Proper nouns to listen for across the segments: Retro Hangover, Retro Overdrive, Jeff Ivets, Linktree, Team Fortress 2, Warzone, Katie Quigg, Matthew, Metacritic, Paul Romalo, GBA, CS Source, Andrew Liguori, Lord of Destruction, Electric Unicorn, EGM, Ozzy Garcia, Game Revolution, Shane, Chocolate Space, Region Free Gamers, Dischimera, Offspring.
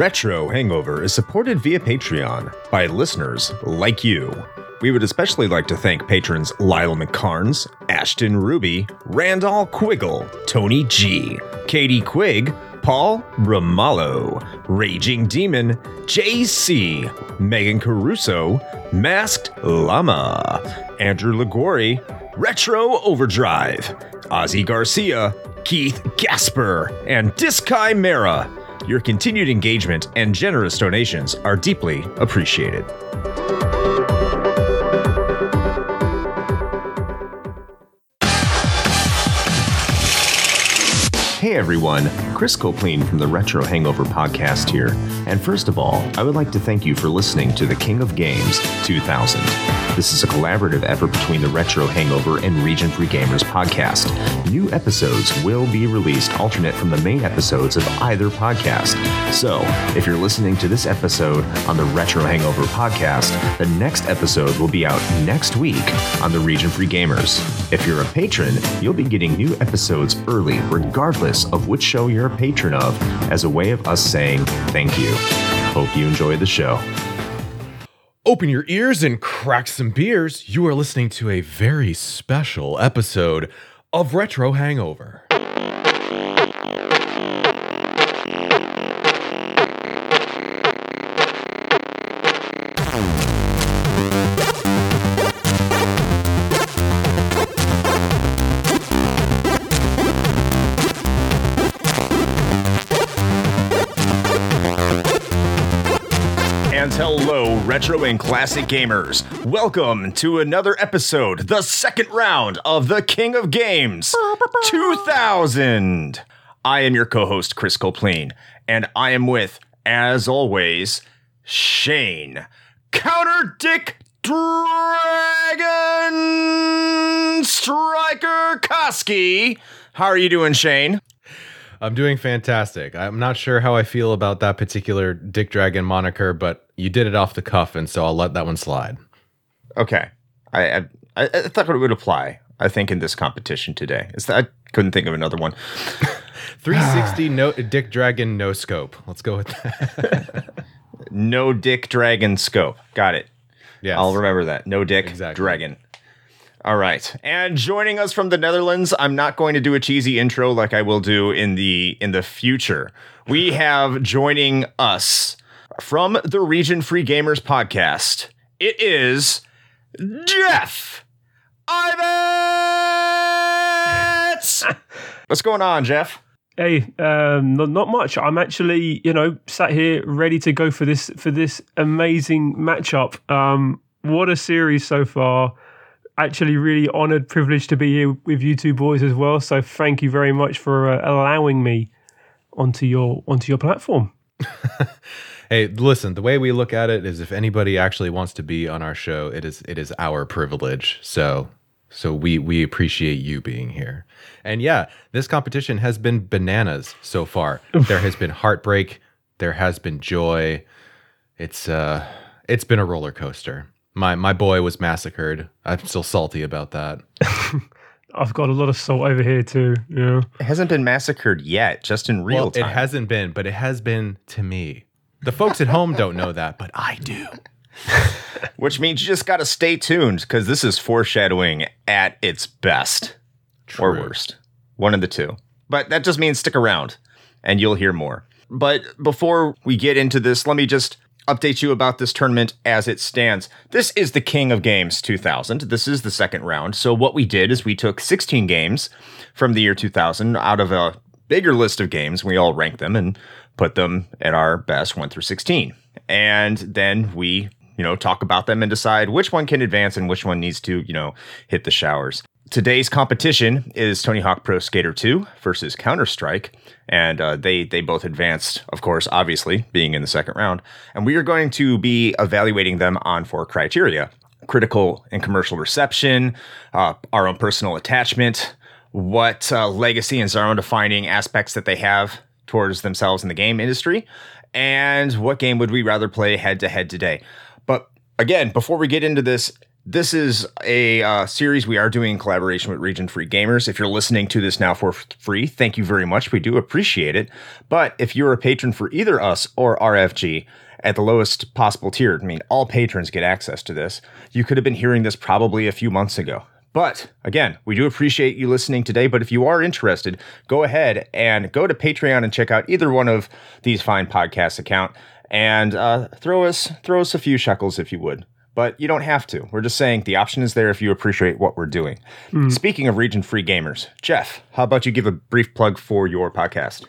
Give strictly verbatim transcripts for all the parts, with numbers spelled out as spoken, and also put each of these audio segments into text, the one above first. Retro Hangover is supported via Patreon by listeners like you. We would especially like to thank patrons Lyle McCarns, Ashton Ruby, Randall Quiggle, Tony G, Katie Quigg, Paul Romalo, Raging Demon, J C, Megan Caruso, Masked Llama, Andrew Liguori, Retro Overdrive, Ozzy Garcia, Keith Gasper, and Dischimera. Your continued engagement and generous donations are deeply appreciated. Hey everyone, Chris Copeland from the Retro Hangover podcast here. And first of all, I would like to thank you for listening to the King of Games two thousand. This is a collaborative effort between the Retro Hangover and Region Free Gamers podcast. New episodes will be released alternate from the main episodes of either podcast. So, if you're listening to this episode on the Retro Hangover podcast, the next episode will be out next week on the Region Free Gamers. If you're a patron, you'll be getting new episodes early, regardless of which show you're a patron of, as a way of us saying thank you. Hope you enjoy the show. Open your ears and crack some beers. You are listening to a very special episode of Retro Hangover. Hello, retro and classic gamers. Welcome to another episode, the second round of the King of Games two thousand. I am your co-host, Chris Copeland, and I am with, as always, Shane, Counter Dick Dragon Striker Koski. How are you doing, Shane? I'm doing fantastic. I'm not sure how I feel about that particular Dick Dragon moniker, but you did it off the cuff, and so I'll let that one slide. Okay. I I, I thought it would apply, I think, in this competition today. It's, I couldn't think of another one. three sixty no Dick Dragon no scope. Let's go with that. No Dick Dragon scope. Got it. Yes. I'll remember that. No Dick exactly. Dragon. All right. And joining us from the Netherlands, I'm not going to do a cheesy intro like I will do in the in the future. We have joining us from the Region Free Gamers podcast. It is Jeff Ivets. What's going on, Jeff? Hey, um, not, not much. I'm actually, you know, sat here ready to go for this for this amazing matchup. Um, what a series so far. Actually really honored, privileged to be here with you two boys as well. So thank you very much for uh, allowing me onto your onto your platform. Hey, listen, the way we look at it is if anybody actually wants to be on our show, it is it is our privilege. So so we we appreciate you being here. And yeah, this competition has been bananas so far. There has been heartbreak, there has been joy. It's uh it's been a roller coaster. My my boy was massacred. I'm still salty about that. I've got a lot of salt over here too. Yeah, it hasn't been massacred yet, just in real well, time. It hasn't been, but it has been to me. The folks at home don't know that, but I do. Which means you just got to stay tuned because this is foreshadowing at its best. True. Or worst. One of the two. But that just means stick around and you'll hear more. But before we get into this, let me just update you about this tournament as it stands. This is the King of Games two thousand. This is the second round. So what we did is we took sixteen games from the year two thousand out of a bigger list of games. We all ranked them and put them at our best one through sixteen. And then we, you know, talk about them and decide which one can advance and which one needs to, you know, hit the showers. Today's competition is Tony Hawk Pro Skater two versus Counter-Strike, and uh, they they both advanced, of course, obviously, being in the second round. And we are going to be evaluating them on four criteria: critical and commercial reception, uh, our own personal attachment, what uh, legacy and genre-defining aspects that they have towards themselves in the game industry, and what game would we rather play head-to-head today. But again, before we get into this, This is a uh, series we are doing in collaboration with Region Free Gamers. If you're listening to this now for free, thank you very much. We do appreciate it. But if you're a patron for either us or R F G at the lowest possible tier, I mean, all patrons get access to this. You could have been hearing this probably a few months ago. But again, we do appreciate you listening today. But if you are interested, go ahead and go to Patreon and check out either one of these fine podcast accounts and uh, throw us throw us a few shekels if you would. But you don't have to. We're just saying the option is there if you appreciate what we're doing. Mm. Speaking of Region Free Gamers, Jeff, how about you give a brief plug for your podcast?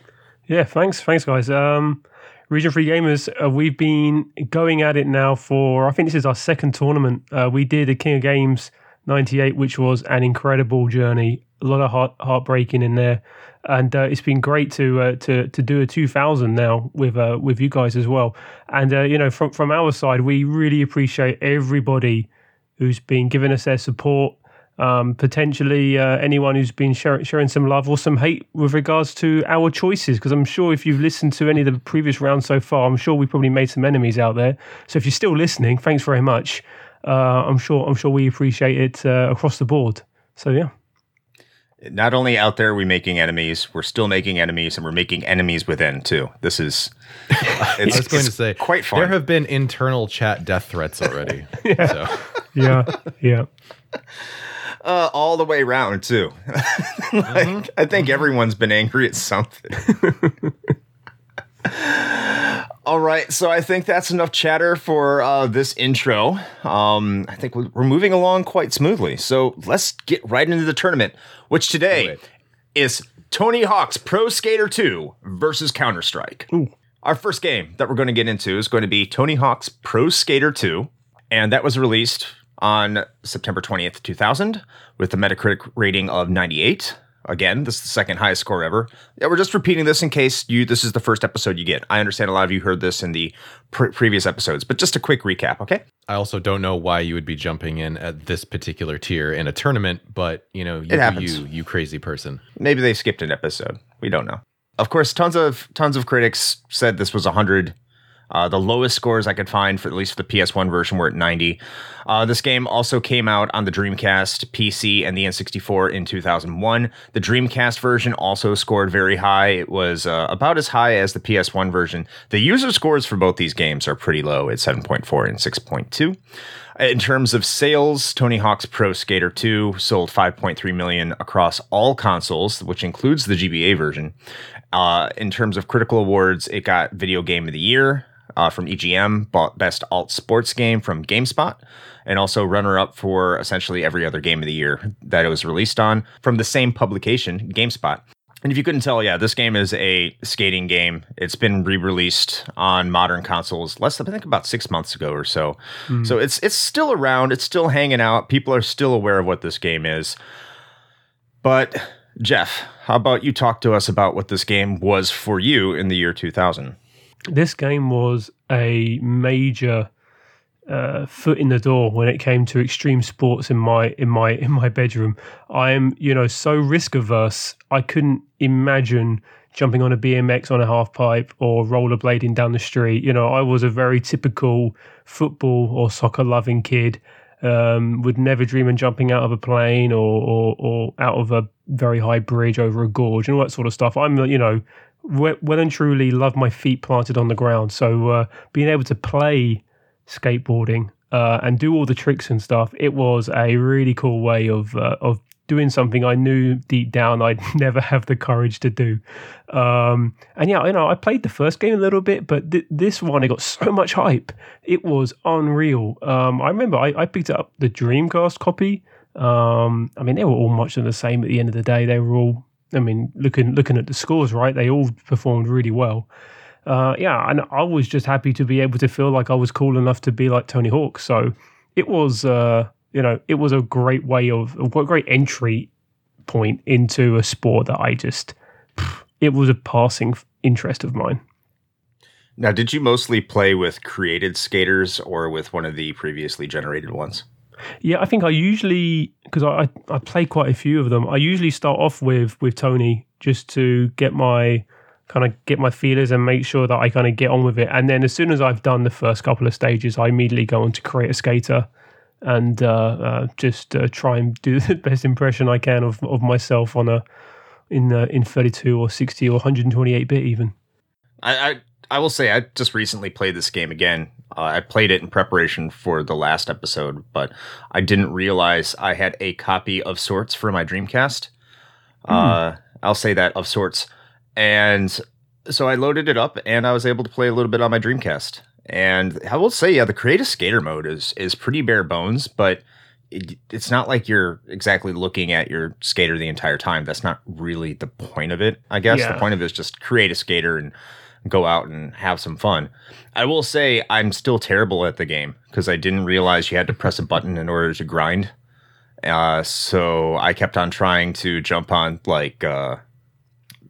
Yeah, thanks. Thanks, guys. Um, Region Free Gamers, uh, we've been going at it now for, I think this is our second tournament. Uh, we did a King of Games ninety-eight, which was an incredible journey. A lot of heart, heartbreaking in there. And uh, it's been great to uh, to to do a two thousand now with uh, with you guys as well. And uh, you know, from from our side, we really appreciate everybody who's been giving us their support. Um, potentially uh, anyone who's been share- sharing some love or some hate with regards to our choices, because I'm sure if you've listened to any of the previous rounds so far, I'm sure we probably made some enemies out there. So if you're still listening, thanks very much. Uh, I'm sure I'm sure we appreciate it uh, across the board. So yeah. Not only out there are we making enemies, we're still making enemies, and we're making enemies within, too. This is it's, I was going to say, quite fun. There have been internal chat death threats already. yeah. So. yeah, yeah. Uh, all the way around, too. like, mm-hmm. I think mm-hmm. everyone's been angry at something. All right, so I think that's enough chatter for uh, this intro. Um, I think we're moving along quite smoothly, so let's get right into the tournament, which today Wait. is Tony Hawk's Pro Skater two versus Counter-Strike. Ooh. Our first game that we're going to get into is going to be Tony Hawk's Pro Skater two, and that was released on September twentieth, two thousand, with a Metacritic rating of ninety-eight. Again, this is the second highest score ever. Yeah, we're just repeating this in case you. This is the first episode you get. I understand a lot of you heard this in the pre- previous episodes, but just a quick recap, okay? I also don't know why you would be jumping in at this particular tier in a tournament, but, you know, you, you, you crazy person. Maybe they skipped an episode. We don't know. Of course, tons of tons of critics said this was one hundred. Uh, the lowest scores I could find, for at least for the P S one version, were at ninety. Uh, this game also came out on the Dreamcast, P C, and the N sixty-four in two thousand one. The Dreamcast version also scored very high. It was uh, about as high as the P S one version. The user scores for both these games are pretty low at seven point four and six point two. In terms of sales, Tony Hawk's Pro Skater two sold five point three million across all consoles, which includes the G B A version. Uh, in terms of critical awards, it got Video Game of the Year Uh, from E G M, Best Alt Sports Game from GameSpot, and also runner-up for essentially every other game of the year that it was released on from the same publication, GameSpot. And if you couldn't tell, yeah, this game is a skating game. It's been re-released on modern consoles less than, I think, about six months ago or so. Mm. So it's it's still around. It's still hanging out. People are still aware of what this game is. But, Jeff, how about you talk to us about what this game was for you in the year two thousand? This game was a major uh, foot in the door when it came to extreme sports in my in my in my bedroom. I am, you know, so risk averse. I couldn't imagine jumping on a B M X on a half pipe or rollerblading down the street. You know, I was a very typical football or soccer loving kid. Um, would never dream of jumping out of a plane or, or or out of a very high bridge over a gorge and all that sort of stuff. I'm, you know. Well and truly love my feet planted on the ground. So uh, being able to play skateboarding uh, and do all the tricks and stuff, it was a really cool way of uh, of doing something I knew deep down I'd never have the courage to do. Um, and yeah, you know, I played the first game a little bit, but th- this one, it got so much hype. It was unreal. Um, I remember I, I picked up the Dreamcast copy. Um, I mean, they were all much of the same at the end of the day. They were all I mean, looking looking at the scores, right? They all performed really well. Uh, yeah, and I was just happy to be able to feel like I was cool enough to be like Tony Hawk. So it was, uh, you know, it was a great way of, a great entry point into a sport that I just, it was a passing interest of mine. Now, did you mostly play with created skaters or with one of the previously generated ones? Yeah, I think I usually, because I, I play quite a few of them, I usually start off with with Tony just to get my kind of get my feelers and make sure that I kind of get on with it. And then as soon as I've done the first couple of stages, I immediately go on to create a skater and uh, uh, just uh, try and do the best impression I can of, of myself on a in uh, in thirty-two or sixty or one twenty-eight bit even. I, I I will say I just recently played this game again. Uh, I played it in preparation for the last episode, but I didn't realize I had a copy of sorts for my Dreamcast. Mm. Uh, I'll say that, of sorts. And so I loaded it up, and I was able to play a little bit on my Dreamcast. And I will say, yeah, the creative skater mode is is pretty bare bones, but it, it's not like you're exactly looking at your skater the entire time. That's not really the point of it, I guess. Yeah. The point of it is just create a skater and go out and have some fun. I will say I'm still terrible at the game because I didn't realize you had to press a button in order to grind. Uh, so I kept on trying to jump on like uh,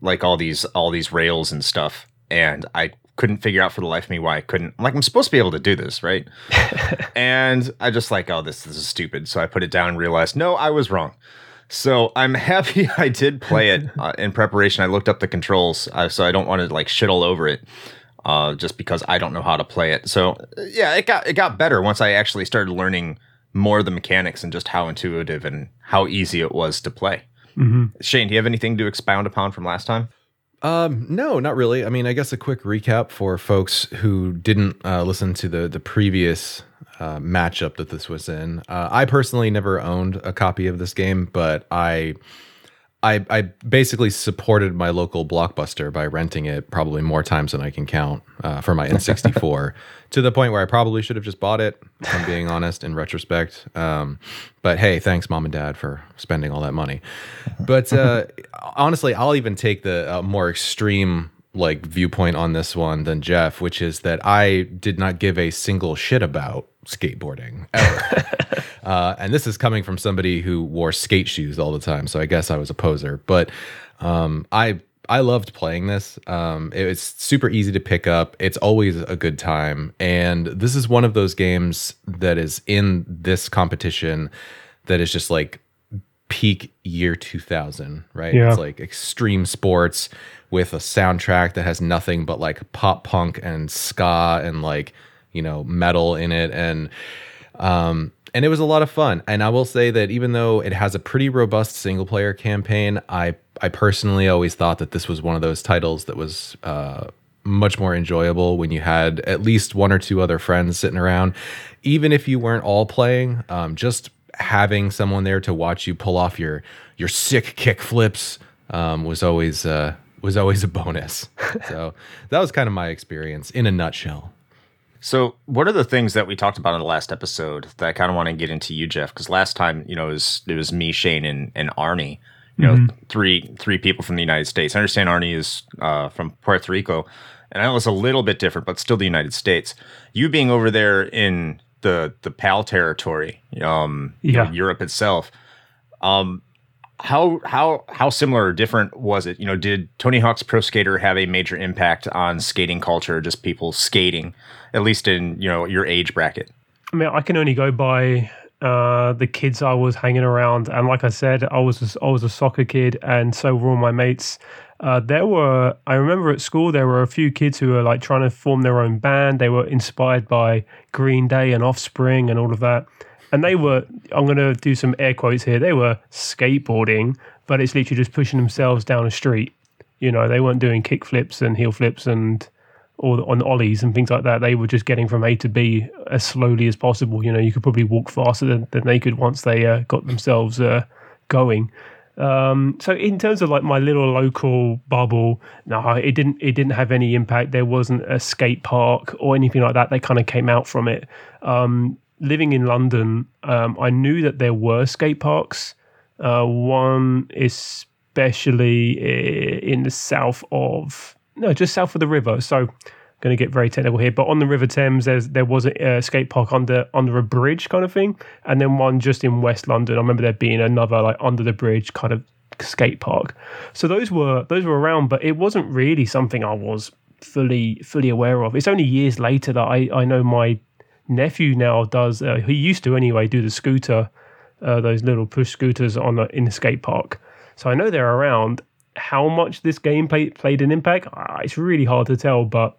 like all these all these rails and stuff, and I couldn't figure out for the life of me why I couldn't. I'm like, I'm supposed to be able to do this, right? And I just like, oh, this, this is stupid. So I put it down and realized, no, I was wrong. So I'm happy I did play it uh, in preparation. I looked up the controls, uh, so I don't want to like shit all over it, uh, just because I don't know how to play it. So yeah, it got it got better once I actually started learning more of the mechanics and just how intuitive and how easy it was to play. Mm-hmm. Shane, do you have anything to expound upon from last time? Um, no, not really. I mean, I guess a quick recap for folks who didn't uh, listen to the the previous uh, matchup that this was in. Uh, I personally never owned a copy of this game, but I, I, I basically supported my local Blockbuster by renting it probably more times than I can count uh, for my N sixty-four, to the point where I probably should have just bought it, if I'm being honest, in retrospect. Um, but hey, thanks, Mom and Dad, for spending all that money. But uh, honestly, I'll even take the uh, more extreme like viewpoint on this one than Jeff, which is that I did not give a single shit about skateboarding ever. Uh, and this is coming from somebody who wore skate shoes all the time, so I guess I was a poser. But um, I I loved playing this. Um, it, it's super easy to pick up. It's always a good time. And this is one of those games that is in this competition that is just like peak year two thousand, right? Yeah. It's like extreme sports with a soundtrack that has nothing but like pop punk and ska and like, you know, metal in it. And um, and it was a lot of fun. And I will say that even though it has a pretty robust single player campaign, I, I personally always thought that this was one of those titles that was uh, much more enjoyable when you had at least one or two other friends sitting around, even if you weren't all playing. Um, just having someone there to watch you pull off your your sick kick flips um, was always uh, was always a bonus. So that was kind of my experience in a nutshell. So what are the things that we talked about in the last episode that I kind of want to get into you, Jeff? Because last time, you know, it was, it was me, Shane, and, and Arnie, you know, mm-hmm. three three people from the United States. I understand Arnie is uh, from Puerto Rico, and I know it's a little bit different, but still the United States. You being over there in the the P A L territory, um, yeah. you know, Europe itself, um, how how how similar or different was it? You know, did Tony Hawk's Pro Skater have a major impact on skating culture, just people skating, at least in, you know, your age bracket? I mean, I can only go by uh, the kids I was hanging around, and like I said, I was a, I was a soccer kid, and so were all my mates. Uh, there were, I remember at school, there were a few kids who were like trying to form their own band. They were inspired by Green Day and Offspring and all of that. And they were, I'm going to do some air quotes here, they were skateboarding, but it's literally just pushing themselves down a street. You know, they weren't doing kick flips and heel flips and all on ollies and things like that. They were just getting from A to B as slowly as possible. You know, you could probably walk faster than, than they could once they uh, got themselves uh, going. Um, so in terms of like my little local bubble, no, it didn't, it didn't have any impact. There wasn't a skate park or anything like that. They kind of came out from it. Um, living in London, um, I knew that there were skate parks. Uh, one especially in the south of, no, just south of the river. So I'm going to get very technical here, but on the River Thames, there's, there was a, a skate park under, under a bridge kind of thing. And then one just in West London. I remember there being another like under the bridge kind of skate park. So those were, those were around, but it wasn't really something I was fully, fully aware of. It's only years later that I, I know my nephew now does, uh, he used to anyway, do the scooter, uh, those little push scooters on the, in the skate park. So I know they're around. How much this game play, played an impact, uh, it's really hard to tell, but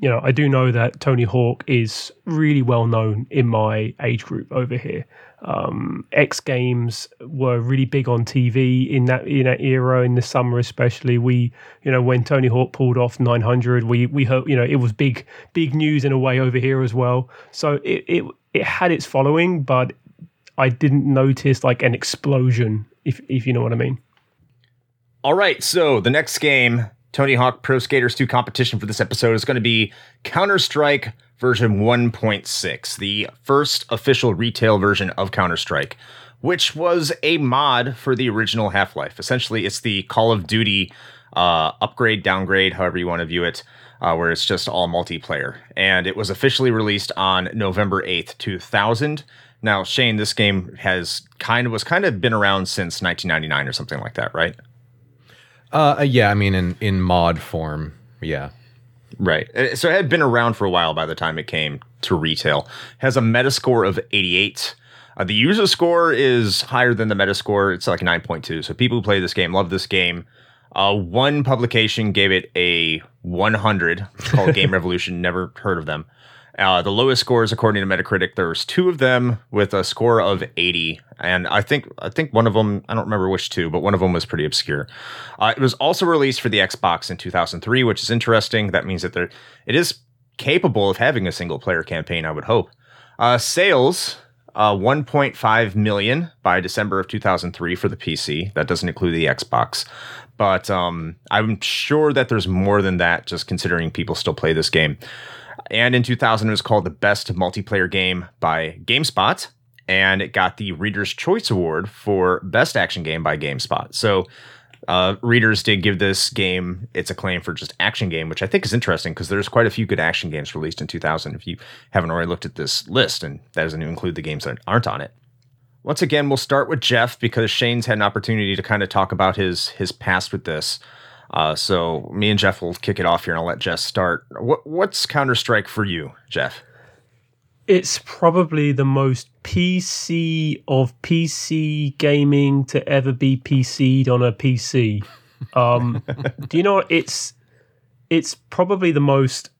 you know, I do know that Tony Hawk is really well known in my age group over here. Um, X Games were really big on T V in that in that era, in the summer especially. We, you know, when Tony Hawk pulled off nine hundred, we we heard, you know, it was big big news in a way over here as well. So it it it had its following, but I didn't notice like an explosion, if if you know what I mean. All right, so the next game, Tony Hawk Pro Skaters two competition for this episode, is going to be Counter-Strike version one point six, the first official retail version of Counter-Strike, which was a mod for the original Half-Life. Essentially, it's the Call of Duty uh, upgrade, downgrade, however you want to view it, uh, where it's just all multiplayer. And it was officially released on November eighth, two thousand. Now, Shane, this game has kind of was kind of been around since nineteen ninety-nine or something like that, right? Uh, yeah, I mean, in, in mod form, yeah. Right. So it had been around for a while by the time it came to retail. It has a Metascore of eighty-eight. Uh, the user score is higher than the Metascore. It's like nine point two. So people who play this game love this game. Uh, one publication gave it a one hundred. It's called Game Revolution. Never heard of them. Uh, the lowest scores, according to Metacritic, there's two of them with a score of eighty. And I think I think one of them, I don't remember which two, but one of them was pretty obscure. Uh, it was also released for the Xbox in two thousand three, which is interesting. That means that there, it is capable of having a single-player campaign, I would hope. Uh, sales, uh, one point five million by December of two thousand three for the P C. That doesn't include the Xbox. But um, I'm sure that there's more than that, just considering people still play this game. And in two thousand, it was called the Best Multiplayer Game by GameSpot, and it got the Reader's Choice Award for Best Action Game by GameSpot. So uh, readers did give this game its acclaim for just action game, which I think is interesting because there's quite a few good action games released in two thousand if you haven't already looked at this list, and that doesn't even include the games that aren't on it. Once again, we'll start with Jeff because Shane's had an opportunity to kind of talk about his his past with this. Uh, so me and Jeff will kick it off here, and I'll let Jeff start. What, what's Counter-Strike for you, Jeff? It's probably the most P C of P C gaming to ever be P C'd on a P C. Um, do you know what? It's, it's probably the most,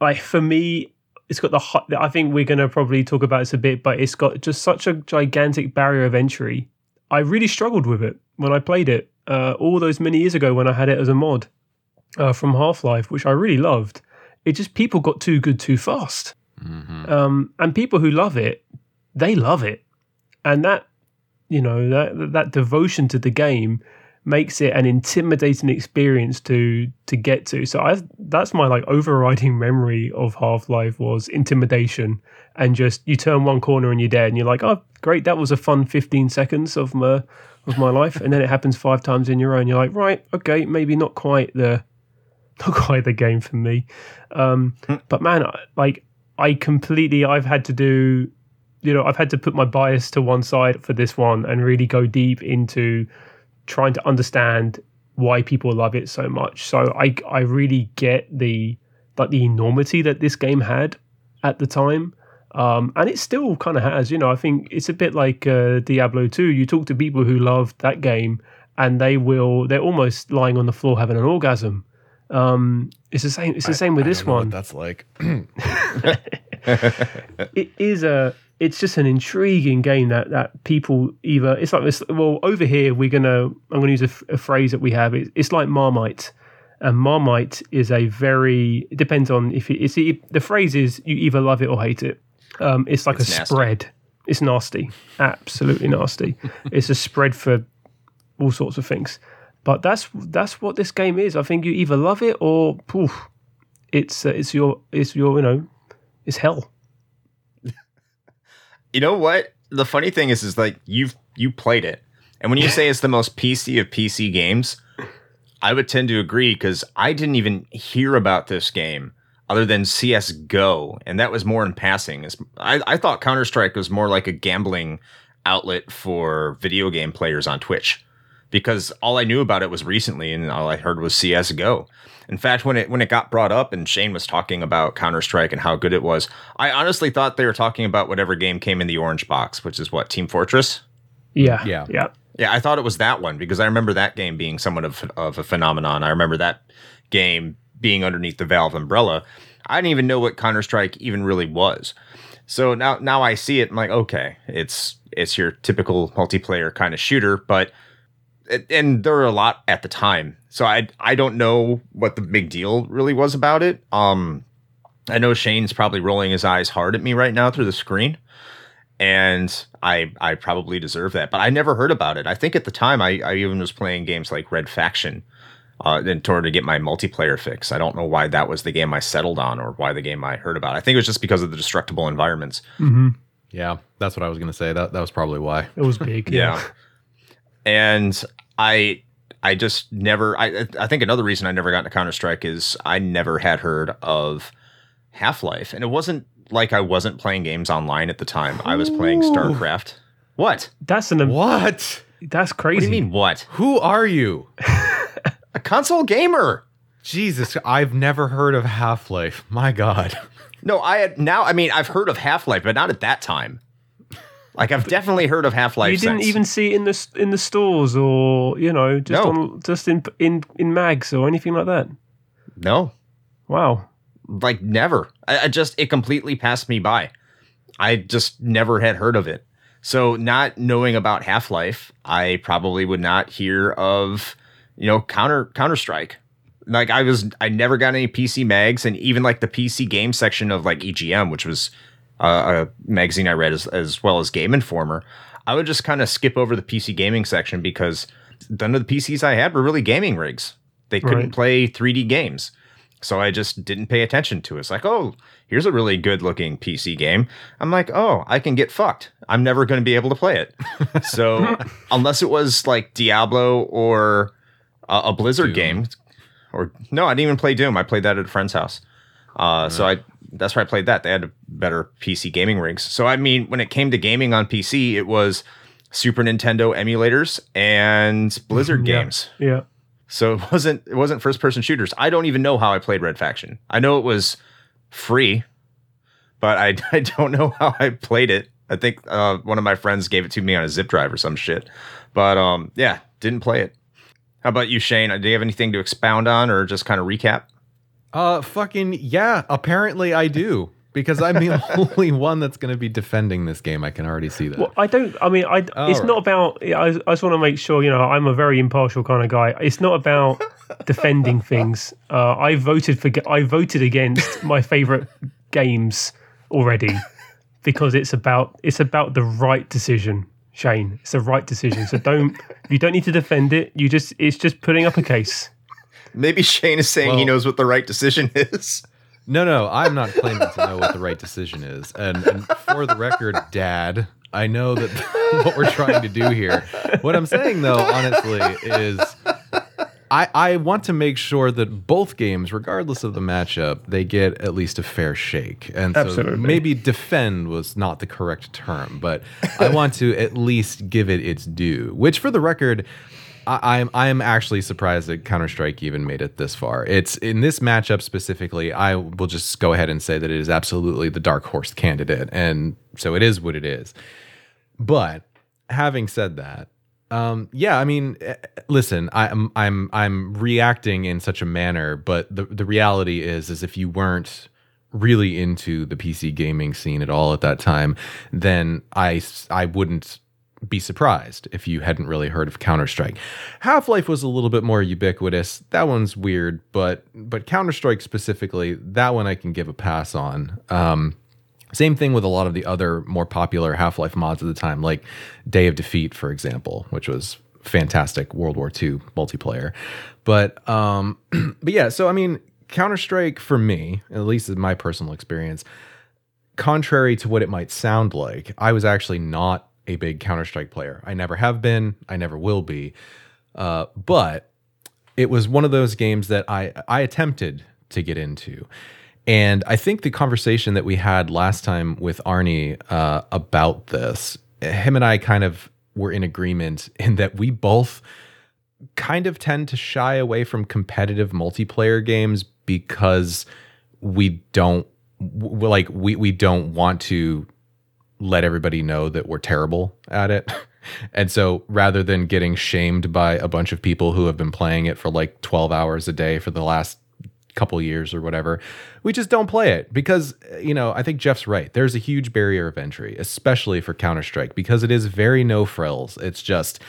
like for me, it's got the, I think we're going to probably talk about this a bit, but it's got just such a gigantic barrier of entry. I really struggled with it when I played it. Uh, all those many years ago when I had it as a mod uh, from Half-Life, which I really loved. It just, people got too good too fast. Mm-hmm. Um, and people who love it, they love it. And that, you know, that that devotion to the game makes it an intimidating experience to to get to. So I that's my like overriding memory of Half-Life was intimidation. And just, you turn one corner and you're dead and you're like, oh, great, that was a fun fifteen seconds of my... of my life, and then it happens five times in your own. You're like, right, okay, maybe not quite the, not quite the game for me. Um, but man, I, like I completely, I've had to do, you know, I've had to put my bias to one side for this one and really go deep into trying to understand why people love it so much. So I, I really get the like the enormity that this game had at the time. Um, and it still kind of has, you know, I think it's a bit like uh, Diablo two. You talk to people who loved that game and they will, they're almost lying on the floor having an orgasm. Um, it's the same, it's the I, same with I this don't know one. What that's like. It is a, it's just an intriguing game that, that people either, it's like this, well, over here, we're going to, I'm going to use a, f- a phrase that we have. It, it's like Marmite. And Marmite is a very, it depends on if it, it's, it, the phrase is you either love it or hate it. Um, it's like it's a nasty. Spread. It's nasty, absolutely nasty. It's a spread for all sorts of things, but that's that's what this game is. I think you either love it or poof, it's uh, it's your it's your you know, it's hell. You know what? The funny thing is, is like you've you played it, and when you say it's the most P C of P C games, I would tend to agree because I didn't even hear about this game. Other than C S G O, and that was more in passing. I, I thought Counter-Strike was more like a gambling outlet for video game players on Twitch, because all I knew about it was recently, and all I heard was C S G O. In fact, when it when it got brought up, and Shane was talking about Counter-Strike and how good it was, I honestly thought they were talking about whatever game came in the orange box, which is what, Team Fortress? Yeah, yeah, yeah. Yeah, I thought it was that one because I remember that game being somewhat of of a phenomenon. I remember that game being underneath the Valve umbrella, I didn't even know what Counter-Strike even really was. So now now I see it, I'm like, okay, it's it's your typical multiplayer kind of shooter, but and there were a lot at the time. So I I don't know what the big deal really was about it. Um, I know Shane's probably rolling his eyes hard at me right now through the screen, and I I probably deserve that. But I never heard about it. I think at the time I, I even was playing games like Red Faction uh, in order to get my multiplayer fix. I don't know why that was the game I settled on or why the game I heard about. I think it was just because of the destructible environments. Mm-hmm. Yeah, that's what I was going to say. That that was probably why. It was big. yeah. yeah. And I... I just never, I I think another reason I never got into Counter-Strike is I never had heard of Half-Life. And it wasn't like I wasn't playing games online at the time. Ooh. I was playing StarCraft. What? That's an... What? That's crazy. What do you mean, what? Who are you? A console gamer. Jesus, I've never heard of Half-Life. My God. No, I had, now, I mean, I've heard of Half-Life, but not at that time. Like, I've definitely heard of Half-Life. You didn't since. even see it in the in the stores, or you know, just no. on, just in in in mags or anything like that. No, wow, like never. I, I just it completely passed me by. I just never had heard of it. So, not knowing about Half-Life, I probably would not hear of you know Counter Counter-Strike. Like, I was, I never got any P C mags, and even like the P C game section of like E G M, which was. Uh, a magazine I read as, as well as Game Informer, I would just kind of skip over the P C gaming section because none of the P Cs I had were really gaming rigs. They couldn't right. play three D games. So I just didn't pay attention to it. It's like, oh, here's a really good looking P C game. I'm like, oh, I can get fucked. I'm never going to be able to play it. So unless it was like Diablo or uh, a Blizzard Doom. game or no, I didn't even play Doom. I played that at a friend's house. Uh, mm. So I, that's where I played that. They had better P C gaming rigs. So, I mean, when it came to gaming on P C, it was Super Nintendo emulators and Blizzard yeah. games. Yeah. So it wasn't it wasn't first-person shooters. I don't even know how I played Red Faction. I know it was free, but I, I don't know how I played it. I think uh, one of my friends gave it to me on a zip drive or some shit. But, um, yeah, didn't play it. How about you, Shane? Do you have anything to expound on or just kind of recap? Uh, fucking, yeah, apparently I do, because I'm the only one that's going to be defending this game. I can already see that. Well, I don't, I mean, I, it's right. not about, I, I just want to make sure, you know, I'm a very impartial kind of guy. It's not about defending things. Uh, I voted for, I voted against my favorite games already, because it's about, it's about the right decision, Shane. It's the right decision. So don't, you don't need to defend it. You just, it's just putting up a case. Maybe Shane is saying well, he knows what the right decision is. No, no, I'm not claiming to know what the right decision is. And, and for the record, Dad, I know that what we're trying to do here. What I'm saying, though, honestly, is I, I want to make sure that both games, regardless of the matchup, they get at least a fair shake. And so Absolutely. maybe defend was not the correct term, but I want to at least give it its due, which for the record... I am I am actually surprised that Counter-Strike even made it this far. It's in this matchup specifically, I will just go ahead and say that it is absolutely the dark horse candidate. And so it is what it is. But having said that, um, yeah, I mean, listen, I'm I'm I'm reacting in such a manner, but the, the reality is is if you weren't really into the P C gaming scene at all at that time, then I I wouldn't be surprised if you hadn't really heard of Counter-Strike. Half-Life was a little bit more ubiquitous. That one's weird, but but Counter-Strike specifically, that one I can give a pass on. Um, same thing with a lot of the other more popular Half-Life mods at the time, like Day of Defeat, for example, which was fantastic World War Two multiplayer. But um, but yeah, so I mean, Counter-Strike for me, at least in my personal experience, contrary to what it might sound like, I was actually not a big Counter-Strike player. I never have been. I never will be. Uh, but it was one of those games that I, I attempted to get into. And I think the conversation that we had last time with Arnie uh, about this, him and I kind of were in agreement in that we both kind of tend to shy away from competitive multiplayer games because we don't like we we don't want to let everybody know that we're terrible at it. And so rather than getting shamed by a bunch of people who have been playing it for like twelve hours a day for the last couple years or whatever, we just don't play it because, you know, I think Jeff's right. There's a huge barrier of entry, especially for Counter-Strike, because it is very no frills. It's just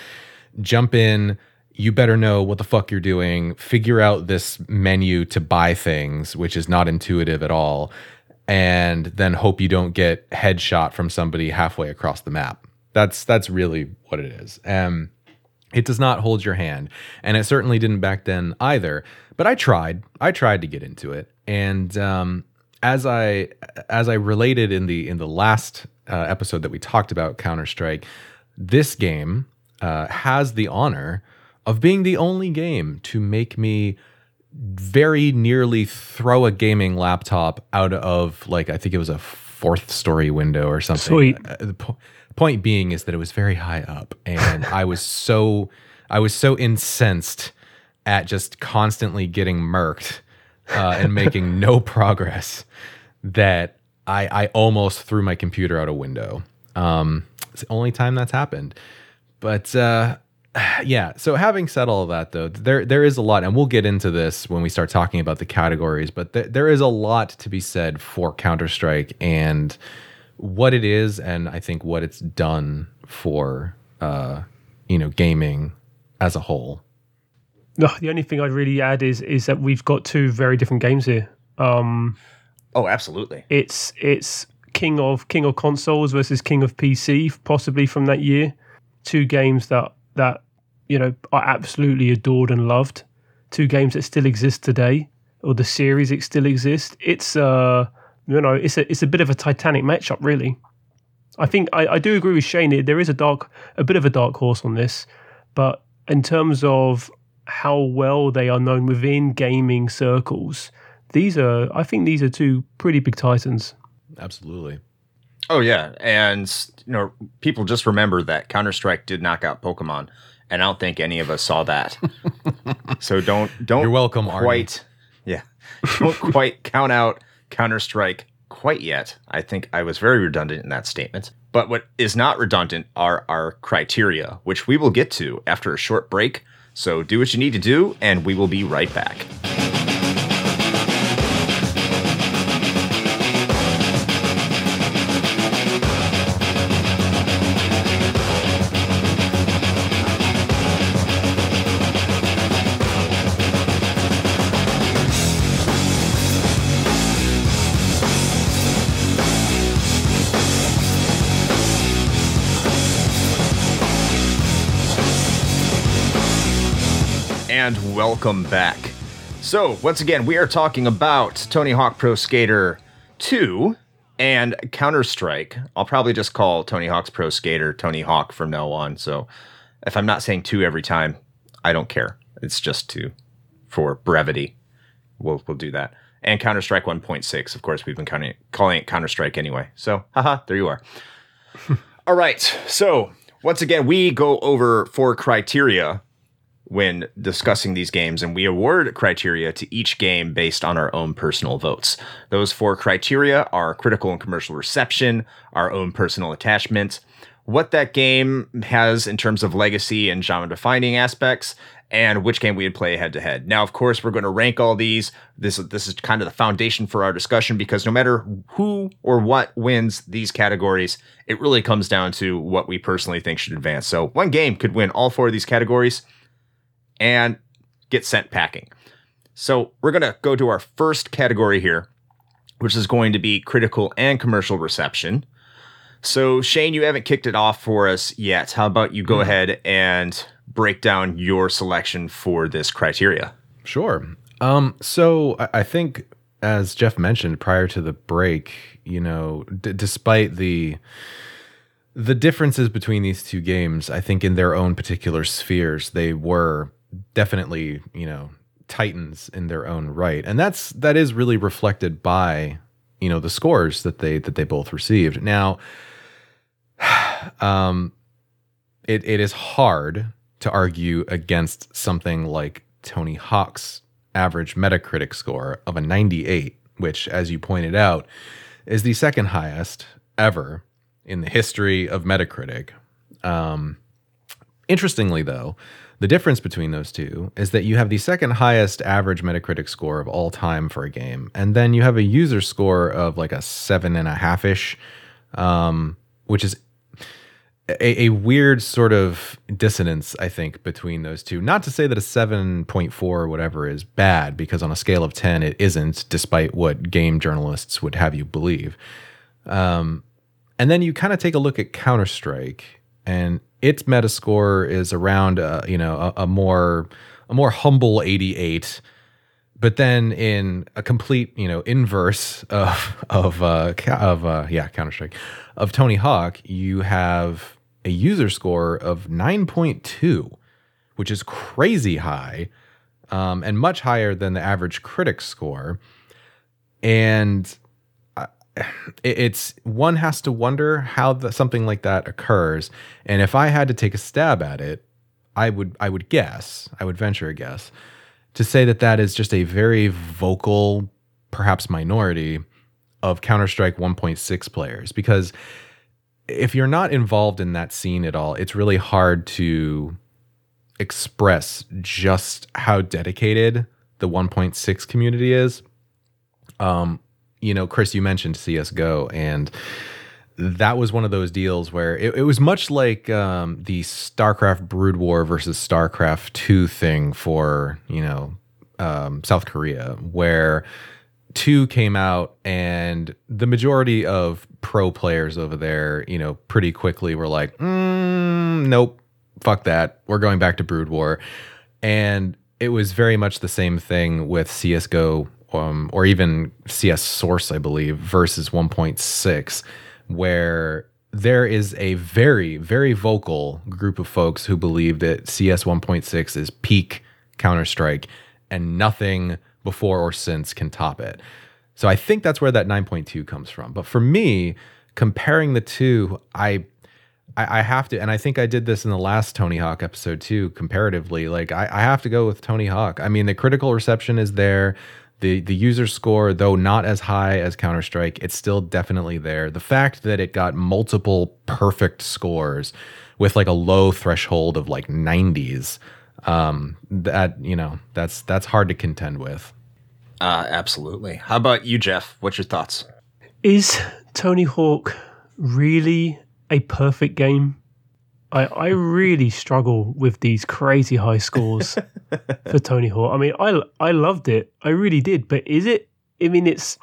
jump in. You better know what the fuck you're doing. Figure out this menu to buy things, which is not intuitive at all. And then hope you don't get headshot from somebody halfway across the map. That's that's really what it is. Um, it does not hold your hand. And it certainly didn't back then either. But I tried. I tried to get into it. And um, as I as I related in the in the last uh, episode that we talked about Counter-Strike, this game uh, has the honor of being the only game to make me very nearly throw a gaming laptop out of, like, I think it was a fourth story window or something. Sweet. Uh, the po- point being is that it was very high up, and I was so I was so incensed at just constantly getting murked uh, and making no progress that I, I almost threw my computer out a window. Um, it's the only time that's happened. But uh, yeah, so having said all of that, though, there there is a lot, and we'll get into this when we start talking about the categories, but th- there is a lot to be said for Counter-Strike and what it is, and I think what it's done for uh, you know, gaming as a whole. The only thing I'd really add is is that we've got two very different games here. Um, oh, absolutely. It's it's King of King of Consoles versus King of P C, possibly from that year. Two games that that you know are absolutely adored and loved. Two games that still exist today, or the series it still exists. It's uh you know it's a it's a bit of a Titanic matchup, really. I think I, I do agree with Shane. There is a dark a bit of a dark horse on this, but in terms of how well they are known within gaming circles, these are, I think these are two pretty big titans. Absolutely. Oh, yeah. And, you know, people just remember that Counter-Strike did knock out Pokemon, and I don't think any of us saw that. So don't, don't, you're welcome, quite, Arnie. Yeah, don't quite count out Counter-Strike quite yet. I think I was very redundant in that statement. But what is not redundant are our criteria, which we will get to after a short break. So do what you need to do, and we will be right back. And welcome back. So, once again, we are talking about Tony Hawk Pro Skater two and Counter-Strike. I'll probably just call Tony Hawk's Pro Skater Tony Hawk from now on. So, if I'm not saying two every time, I don't care. It's just two for brevity. We'll we'll do that. And Counter-Strike one point six. Of course, we've been counting, calling it Counter-Strike anyway. So, haha, there you are. All right. So, once again, we go over four criteria when discussing these games, and we award criteria to each game based on our own personal votes. Those four criteria are critical and commercial reception, our own personal attachment, what that game has in terms of legacy and genre-defining aspects, and which game we would play head-to-head. Now, of course, we're going to rank all these. This, this is kind of the foundation for our discussion, because no matter who or what wins these categories, it really comes down to what we personally think should advance. So one game could win all four of these categories and get sent packing. So we're going to go to our first category here, which is going to be critical and commercial reception. So Shane, you haven't kicked it off for us yet. How about you go ahead and break down your selection for this criteria? Sure. Um, so I think, as Jeff mentioned prior to the break, you know, d- despite the the differences between these two games, I think in their own particular spheres, they were definitely, you know, titans in their own right, and that's that is really reflected by, you know, the scores that they that they both received. Now, um, it it is hard to argue against something like Tony Hawk's average Metacritic score of a ninety-eight, which, as you pointed out, is the second highest ever in the history of Metacritic. Um, interestingly, though, The difference between those two is that you have the second highest average Metacritic score of all time for a game, and then you have a user score of like a seven and a half-ish, um, which is a, a weird sort of dissonance, I think, between those two. Not to say that a seven point four or whatever is bad, because on a scale of ten, it isn't, despite what game journalists would have you believe. Um, and then you kind of take a look at Counter-Strike, and its metascore is around, uh, you know, a, a more a more humble eighty-eight, but then in a complete, you know, inverse of of uh, of uh, yeah, Counter-Strike, of Tony Hawk, you have a user score of nine point two, which is crazy high, um, and much higher than the average critic score, and it's one has to wonder how the, something like that occurs. And if I had to take a stab at it, I would I would guess, I would venture a guess, to say that that is just a very vocal, perhaps minority, of Counter-Strike one point six players. Because if you're not involved in that scene at all, it's really hard to express just how dedicated the one point six community is. Um, You know, Chris, you mentioned C S G O, and that was one of those deals where it, it was much like um, the StarCraft Brood War versus StarCraft two thing for, you know, um, South Korea, where two came out and the majority of pro players over there, you know, pretty quickly were like, mm, nope, fuck that. We're going back to Brood War. And it was very much the same thing with C S G O. Um, or even C S Source, I believe, versus one point six, where there is a very, very vocal group of folks who believe that C S one point six is peak Counter-Strike and nothing before or since can top it. So I think that's where that nine point two comes from. But for me, comparing the two, I... I have to, and I think I did this in the last Tony Hawk episode too, comparatively, like I, I have to go with Tony Hawk. I mean, the critical reception is there. The, the user score, though not as high as Counter-Strike, it's still definitely there. The fact that it got multiple perfect scores with like a low threshold of like nineties, um, that, you know, that's, that's hard to contend with. Uh, absolutely. How about you, Jeff? What's your thoughts? Is Tony Hawk really a perfect game? I, I really struggle with these crazy high scores for Tony Hawk. I mean, I, I loved it. I really did. But is it? I mean, it's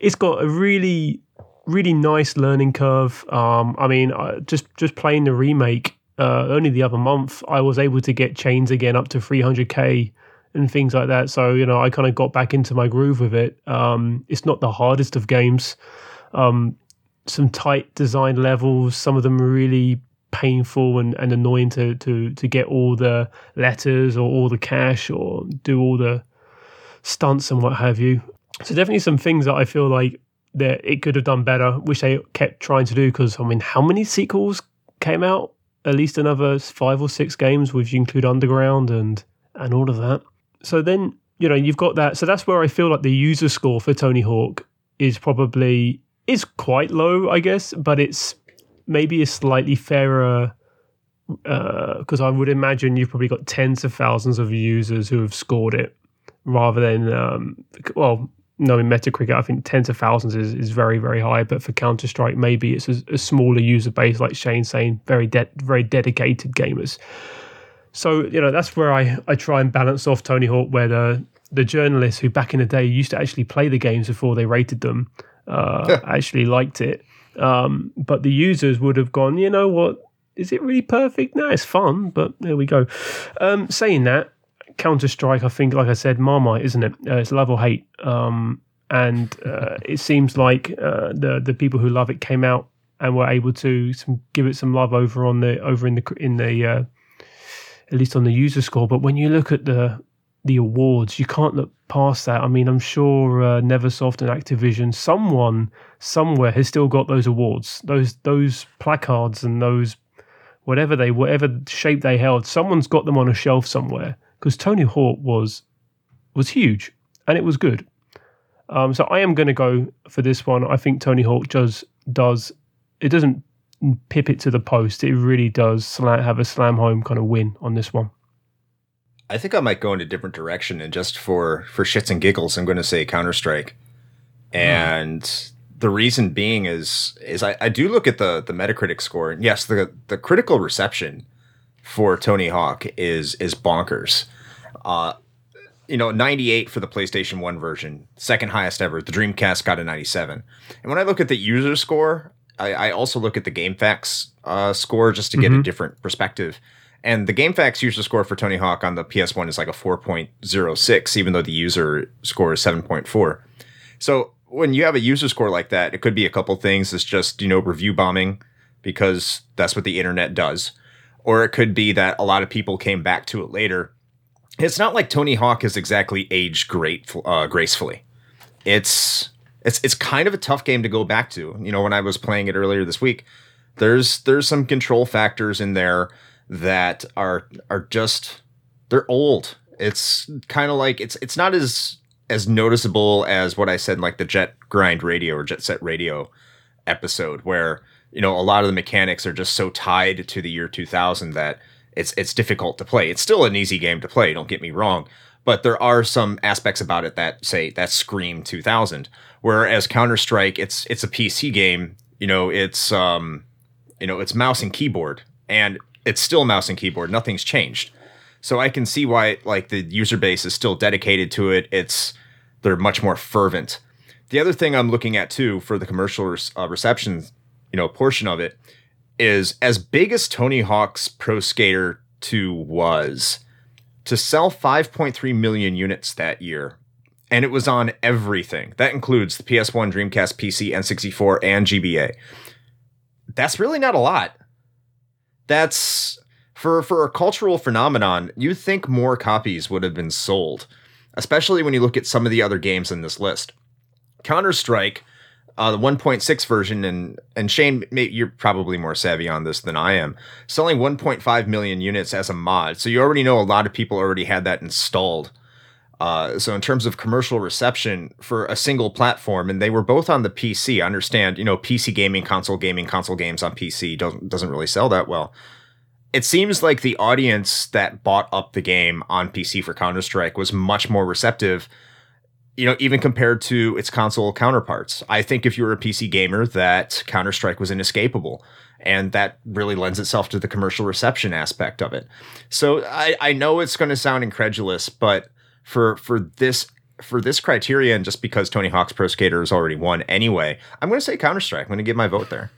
it's got a really, really nice learning curve. Um, I mean, I, just, just playing the remake uh, only the other month, I was able to get chains again up to three hundred K and things like that. So, you know, I kind of got back into my groove with it. Um, it's not the hardest of games. Um Some tight design levels, some of them are really painful and, and annoying to, to, to get all the letters or all the cash or do all the stunts and what have you. So definitely some things that I feel like that it could have done better, which they kept trying to do, because, I mean, how many sequels came out? At least another five or six games, which include Underground and, and all of that. So then, you know, you've got that. So that's where I feel like the user score for Tony Hawk is probably... is quite low, I guess, but it's maybe a slightly fairer, because uh, I would imagine you've probably got tens of thousands of users who have scored it, rather than, um, well, no, in Metacritic, I think tens of thousands is, is very, very high, but for Counter-Strike, maybe it's a, a smaller user base, like Shane's saying, very, de- very dedicated gamers. So, you know, that's where I, I try and balance off Tony Hawk, where the, the journalists who back in the day used to actually play the games before they rated them, uh actually liked it, um but the users would have gone, you know what, is it really perfect? No, it's fun, but there we go. Um saying that, Counter-Strike, I think, like I said, Marmite, isn't it? Uh, it's love or hate, um and uh, it seems like uh, the the people who love it came out and were able to some, give it some love over on the over in the in the uh, at least on the user score. But when you look at the the awards, you can't look past that. I mean, I'm sure uh, Neversoft and Activision, someone somewhere has still got those awards, those those placards and those whatever they whatever shape they held. Someone's got them on a shelf somewhere, because Tony Hawk was was huge and it was good. Um, so I am going to go for this one. I think Tony Hawk does does it doesn't pip it to the post. It really does slam, have a slam home kind of win on this one. I think I might go in a different direction, and just for, for shits and giggles, I'm going to say Counter-Strike. And hmm. the reason being is is I, I do look at the, the Metacritic score, and yes, the the critical reception for Tony Hawk is is bonkers. Uh, you know, ninety-eight for the PlayStation one version, second highest ever. The Dreamcast got a ninety-seven. And when I look at the user score, I, I also look at the GameFAQs uh, score just to get mm-hmm. a different perspective. And the GameFAQs user score for Tony Hawk on the P S one is like a four point oh six, even though the user score is seven point four. So when you have a user score like that, it could be a couple things. It's just, you know, review bombing, because that's what the internet does. Or it could be that a lot of people came back to it later. It's not like Tony Hawk has exactly aged great, uh, gracefully. It's it's it's kind of a tough game to go back to. You know, when I was playing it earlier this week, there's there's some control factors in there that are are just, they're old. It's kind of like, it's it's not as as noticeable as what I said in like the Jet Grind Radio or Jet Set Radio episode, where, you know, a lot of the mechanics are just so tied to the year two thousand that it's it's difficult to play. It's still an easy game to play, don't get me wrong, but there are some aspects about it that say that scream two thousand. Whereas Counter-Strike, it's it's a P C game, you know, it's um, you know, it's mouse and keyboard, and it's still mouse and keyboard. Nothing's changed. So I can see why, like, the user base is still dedicated to it. It's they're much more fervent. The other thing I'm looking at too for the commercial res- uh, reception, you know, portion of it, is as big as Tony Hawk's Pro Skater two was, to sell five point three million units that year, and it was on everything. That includes the P S one, Dreamcast, P C, N sixty-four, and G B A. That's really not a lot. That's, for, for a cultural phenomenon, you'd think more copies would have been sold, especially when you look at some of the other games in this list. Counter-Strike, Uh, the one point six version, and and Shane, you're probably more savvy on this than I am, selling one point five million units as a mod. So you already know a lot of people already had that installed. Uh, so in terms of commercial reception for a single platform, and they were both on the P C. I understand, you know, P C gaming, console gaming, console games on P C doesn't doesn't really sell that well. It seems like the audience that bought up the game on P C for Counter-Strike was much more receptive, you know, even compared to its console counterparts. I think if you were a P C gamer, that Counter-Strike was inescapable, and that really lends itself to the commercial reception aspect of it. So I, I know it's going to sound incredulous, but for for this for this criteria, and just because Tony Hawk's Pro Skater has already won anyway, I'm going to say Counter-Strike. I'm going to give my vote there.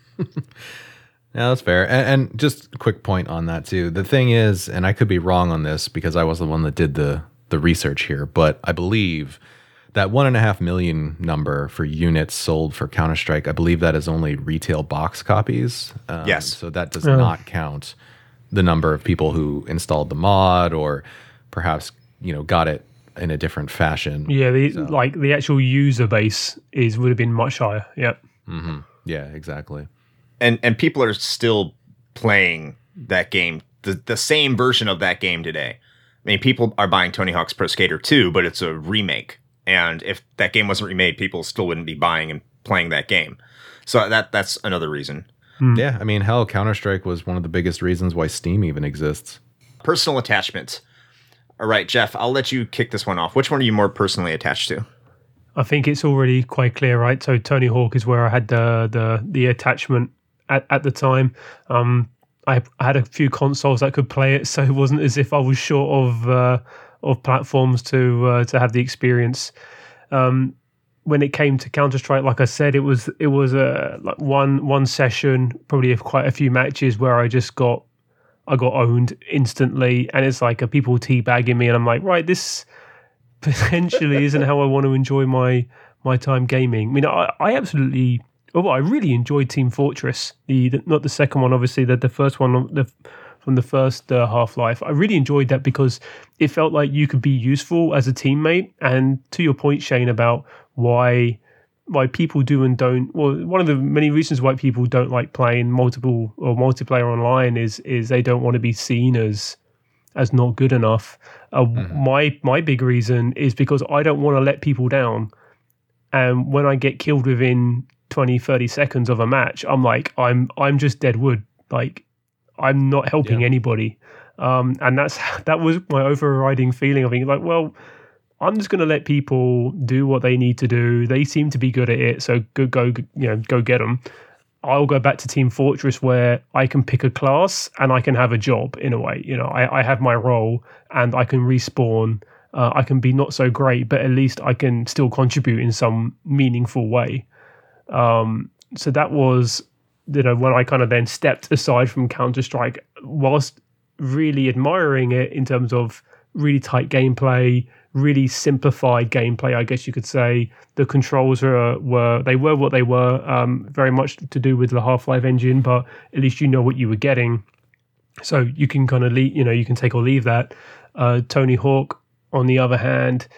Yeah, that's fair. And, and just a quick point on that too. The thing is, and I could be wrong on this because I was the one that did the the research here, but I believe that one and a half million number for units sold for Counter-Strike, I believe that is only retail box copies. Um, yes. So that does oh. not count the number of people who installed the mod, or perhaps, you know, got it in a different fashion. Yeah, the, so. like the actual user base is would have been much higher. Yep. Mm-hmm. Yeah, exactly. And and people are still playing that game, the the same version of that game today. I mean, people are buying Tony Hawk's Pro Skater two, but it's a remake. And if that game wasn't remade, people still wouldn't be buying and playing that game. So that that's another reason. Hmm. Yeah, I mean, hell, Counter-Strike was one of the biggest reasons why Steam even exists. Personal attachment. All right, Jeff, I'll let you kick this one off. Which one are you more personally attached to? I think it's already quite clear, right? So Tony Hawk is where I had the the, the attachment at, at the time. Um, I, I had a few consoles that could play it, so it wasn't as if I was short of... Uh, of platforms to uh, to have the experience. Um, when it came to Counter-Strike, like I said, it was it was a like one one session, probably of quite a few matches where I just got I got owned instantly, and it's like a people teabagging me, and I'm like, right, this potentially isn't how I want to enjoy my my time gaming. I mean, I, I absolutely, well, I really enjoyed Team Fortress, the, the not the second one, obviously, the the first one, the. From the first uh, Half-Life. I really enjoyed that because it felt like you could be useful as a teammate. And to your point, Shane, about why why people do and don't, well, one of the many reasons why people don't like playing multiple or multiplayer online is is they don't want to be seen as as not good enough. Uh, mm-hmm. My my big reason is because I don't want to let people down. And when I get killed within twenty, thirty seconds of a match, I'm like, I'm I'm just dead wood. Like, I'm not helping yeah. anybody. Um, and that's that was my overriding feeling of being like, well, I'm just going to let people do what they need to do. They seem to be good at it, so go, go, you know, go get them. I'll go back to Team Fortress where I can pick a class and I can have a job in a way. You know, I, I have my role and I can respawn. Uh, I can be not so great, but at least I can still contribute in some meaningful way. Um, so that was, you know, when I kind of then stepped aside from Counter-Strike, whilst really admiring it in terms of really tight gameplay, really simplified gameplay, I guess you could say. The controls were, were they were what they were, um, very much to do with the Half-Life engine, but at least you know what you were getting. So you can kind of, leave, you know, you can take or leave that. Uh, Tony Hawk, on the other hand,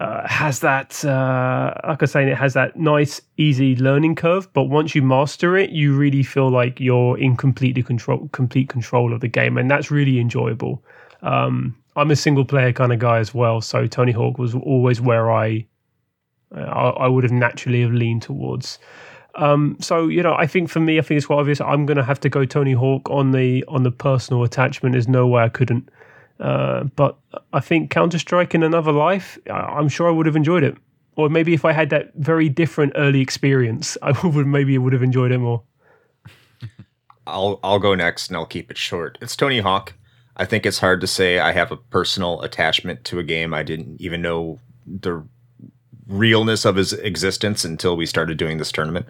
uh, has that, uh, like I was saying, it has that nice, easy learning curve, but once you master it, you really feel like you're in completely control, complete control of the game, and that's really enjoyable. Um, I'm a single player kind of guy as well, so Tony Hawk was always where I I, I would have naturally have leaned towards. Um, so you know, I think for me, I think it's quite obvious. I'm going to have to go Tony Hawk on the on the personal attachment. There's no way I couldn't. Uh, but I think Counter-Strike in another life, I'm sure I would have enjoyed it. Or maybe if I had that very different early experience, I would maybe would have enjoyed it more. I'll I'll go next, and I'll keep it short. It's Tony Hawk. I think it's hard to say I have a personal attachment to a game. I didn't even know the realness of his existence until we started doing this tournament.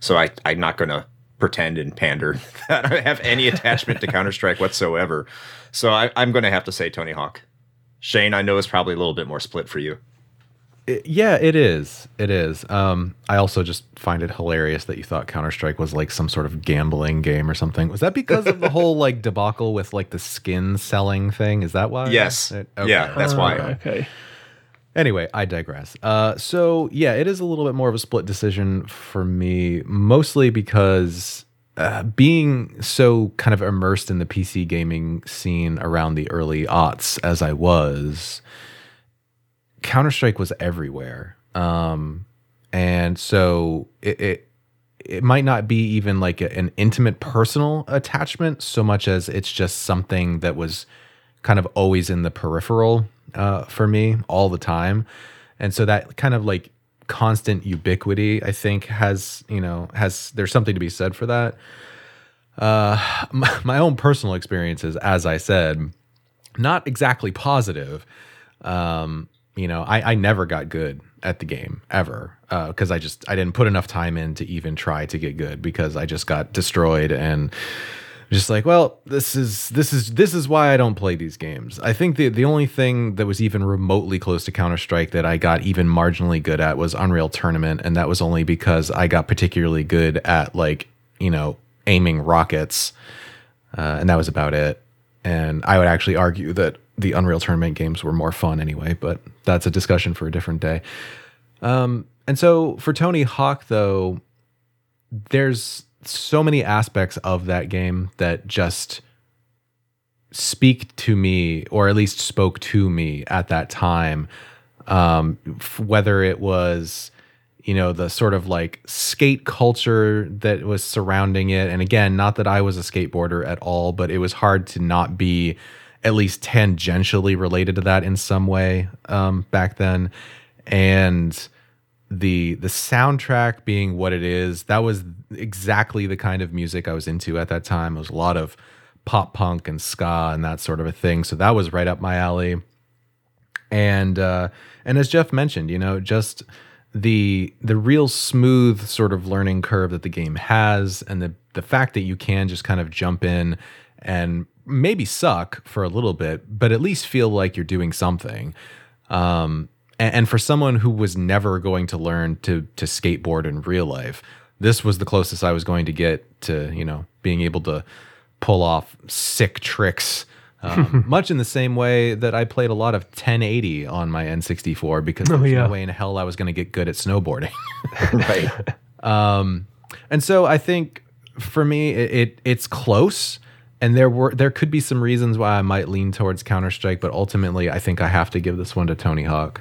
So I, I'm not going to pretend and pander that I have any attachment to Counter-Strike whatsoever. So I, I'm going to have to say Tony Hawk. Shane, I know it's probably a little bit more split for you. It, yeah, it is. It is. Um, I also just find it hilarious that you thought Counter-Strike was like some sort of gambling game or something. Was that because of the whole like debacle with like the skin selling thing? Is that why? Yes. It, okay. Yeah, that's why. Uh, okay. Anyway, I digress. Uh, so yeah, it is a little bit more of a split decision for me, mostly because uh, being so kind of immersed in the P C gaming scene around the early aughts as I was, Counter-Strike was everywhere. Um, and so it, it, it might not be even like a, an intimate personal attachment so much as it's just something that was kind of always in the peripheral uh, for me all the time. And so that kind of like constant ubiquity, I think has, you know, has, there's something to be said for that. Uh, my, my own personal experiences, as I said, not exactly positive. Um, You know, I, I never got good at the game ever because uh, I just I didn't put enough time in to even try to get good because I just got destroyed and just like, well, this is this is this is why I don't play these games. I think the the only thing that was even remotely close to Counter-Strike that I got even marginally good at was Unreal Tournament. And that was only because I got particularly good at like, you know, aiming rockets. Uh, and that was about it. And I would actually argue that the Unreal Tournament games were more fun anyway, but that's a discussion for a different day. Um, and so for Tony Hawk, though, there's so many aspects of that game that just speak to me, or at least spoke to me at that time. Um, whether it was, you know, the sort of like skate culture that was surrounding it. And again, not that I was a skateboarder at all, but it was hard to not be at least tangentially related to that in some way um, back then. And the the soundtrack being what it is, that was exactly the kind of music I was into at that time. It was a lot of pop punk and ska and that sort of a thing. So that was right up my alley. And uh, and as Jeff mentioned, you know, just the the real smooth sort of learning curve that the game has, and the the fact that you can just kind of jump in and maybe suck for a little bit, but at least feel like you're doing something. Um, and, and for someone who was never going to learn to to skateboard in real life, this was the closest I was going to get to, you know, being able to pull off sick tricks. Um, much in the same way that I played a lot of ten eighty on my N sixty-four because there was oh, yeah. no way in hell I was going to get good at snowboarding. Right. Um, and so I think for me, it, it it's close. And there were there could be some reasons why I might lean towards Counter-Strike, but ultimately I think I have to give this one to Tony Hawk.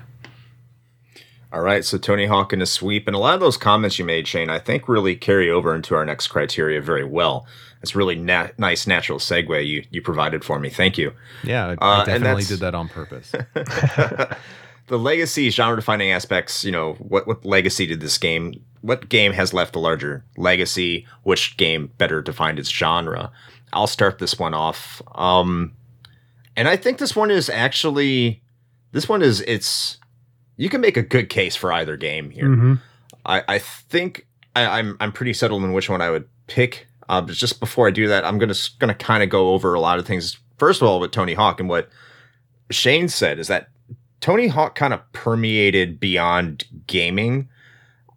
All right, so Tony Hawk in a sweep. And a lot of those comments you made, Shane, I think really carry over into our next criteria very well. That's really na- nice natural segue you you provided for me. Thank you. Yeah, I, uh, I definitely did that on purpose. The legacy genre-defining aspects, you know, what, what legacy did this game, what game has left a larger legacy? Which game better defined its genre? I'll start this one off. Um, and I think this one is actually, this one is, it's, you can make a good case for either game here. Mm-hmm. I, I think I, I'm I'm pretty settled on which one I would pick. Uh, but just before I do that, I'm gonna gonna kind of go over a lot of things. First of all, with Tony Hawk, and what Shane said is that Tony Hawk kind of permeated beyond gaming.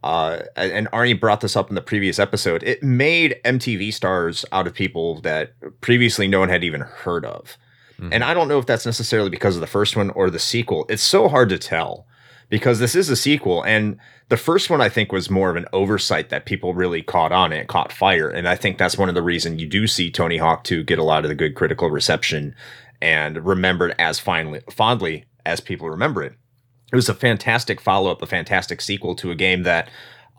Uh, and Arnie brought this up in the previous episode. It made M T V stars out of people that previously no one had even heard of. Mm-hmm. And I don't know if that's necessarily because of the first one or the sequel. It's so hard to tell, because this is a sequel, and the first one I think was more of an oversight that people really caught on, and it caught fire. And I think that's one of the reasons you do see Tony Hawk two get a lot of the good critical reception and remembered as finally, fondly as people remember it. It was a fantastic follow-up, a fantastic sequel to a game that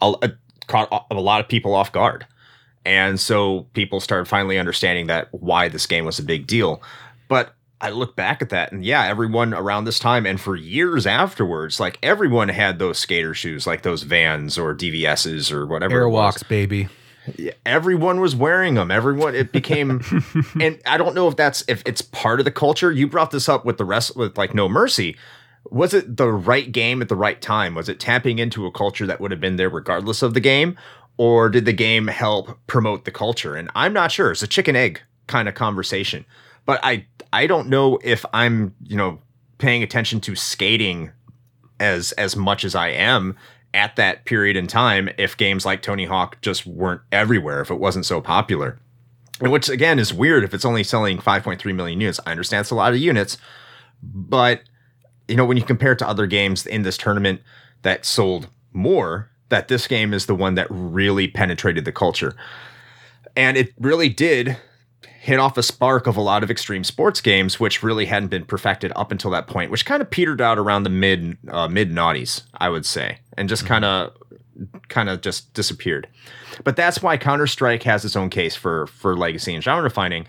a, a, caught a lot of people off guard. And so people started finally understanding that why this game was a big deal. But I look back at that, and yeah, everyone around this time and for years afterwards, like everyone had those skater shoes, like those Vans or D V S's or whatever. Airwalks, baby. Everyone was wearing them. Everyone, it became, and I don't know if that's, if it's part of the culture. You brought this up with the rest, with like No Mercy. Was it the right game at the right time? Was it tapping into a culture that would have been there regardless of the game? Or did the game help promote the culture? And I'm not sure. It's a chicken egg kind of conversation. But I I don't know if I'm, you know, paying attention to skating as as much as I am at that period in time if games like Tony Hawk just weren't everywhere, if it wasn't so popular. And which, again, is weird if it's only selling five point three million units. I understand it's a lot of units, but, you know, when you compare it to other games in this tournament that sold more, that this game is the one that really penetrated the culture. And it really did hit off a spark of a lot of extreme sports games, which really hadn't been perfected up until that point, which kind of petered out around the mid uh, mid noughties, I would say, and just kind of kind of just disappeared. But that's why Counter-Strike has its own case for for legacy and genre defining,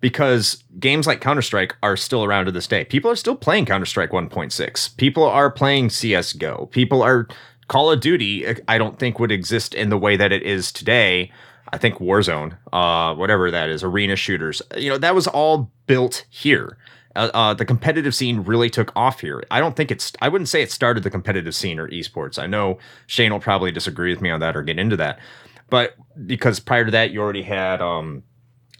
because games like Counter-Strike are still around to this day. People are still playing Counter-Strike one point six. People are playing C S G O. People are Call of Duty. I don't think would exist in the way that it is today. I think Warzone, uh, whatever that is, arena shooters, you know, that was all built here. Uh, uh, the competitive scene really took off here. I don't think it's, I wouldn't say it started the competitive scene or esports. I know Shane will probably disagree with me on that or get into that, but because prior to that, you already had um,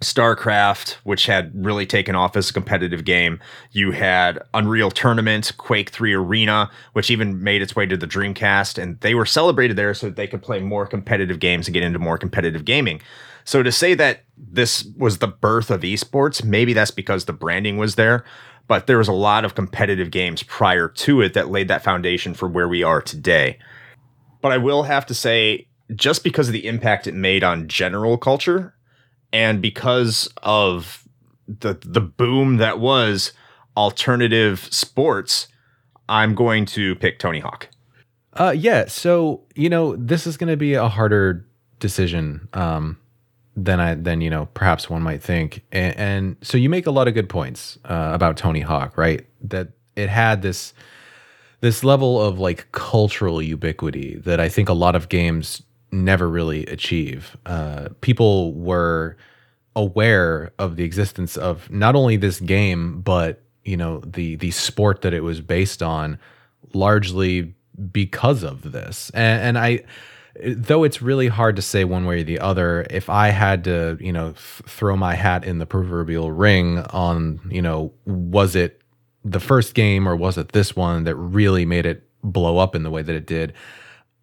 StarCraft, which had really taken off as a competitive game. You had Unreal Tournament, Quake three Arena, which even made its way to the Dreamcast, and they were celebrated there so that they could play more competitive games and get into more competitive gaming. So to say that this was the birth of esports, maybe that's because the branding was there, but there was a lot of competitive games prior to it that laid that foundation for where we are today. But I will have to say, just because of the impact it made on general culture, and because of the the boom that was alternative sports, I'm going to pick Tony Hawk. Uh, yeah, so, you know, this is going to be a harder decision um, than, I than you know, perhaps one might think. And, and so you make a lot of good points uh, about Tony Hawk, right? That it had this this level of, like, cultural ubiquity that I think a lot of games never really achieve. Uh, people were aware of the existence of not only this game, but, you know, the the sport that it was based on, largely because of this. And, and I, though it's really hard to say one way or the other, if I had to, you know, f- throw my hat in the proverbial ring on, you know, was it the first game or was it this one that really made it blow up in the way that it did?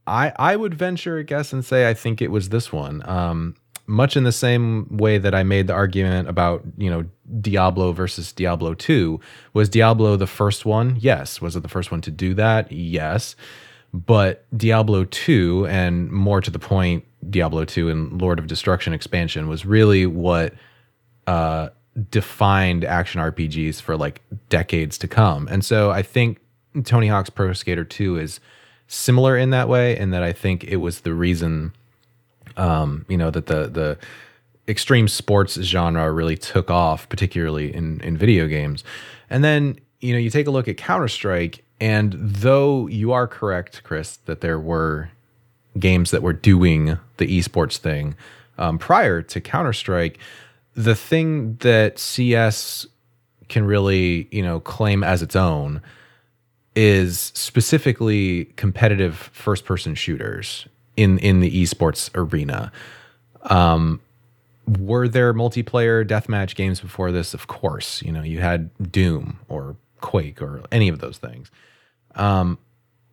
I, I would venture a guess and say I think it was this one, um, much in the same way that I made the argument about, you know, Diablo versus Diablo two. Was Diablo the first one? Yes. Was it the first one to do that? Yes. But Diablo two, and more to the point, Diablo two and Lord of Destruction expansion, was really what uh, defined action R P Gs for like decades to come. And so I think Tony Hawk's Pro Skater two is similar in that way, and that I think it was the reason, um, you know, that the the extreme sports genre really took off, particularly in in video games. And then, you know, you take a look at Counter-Strike, and though you are correct, Chris, that there were games that were doing the esports thing um, prior to Counter-Strike, the thing that C S can really, you know, claim as its own is specifically competitive first-person shooters in, in the esports arena. Um, were there multiplayer deathmatch games before this? Of course. You know, you had Doom or Quake or any of those things. Um,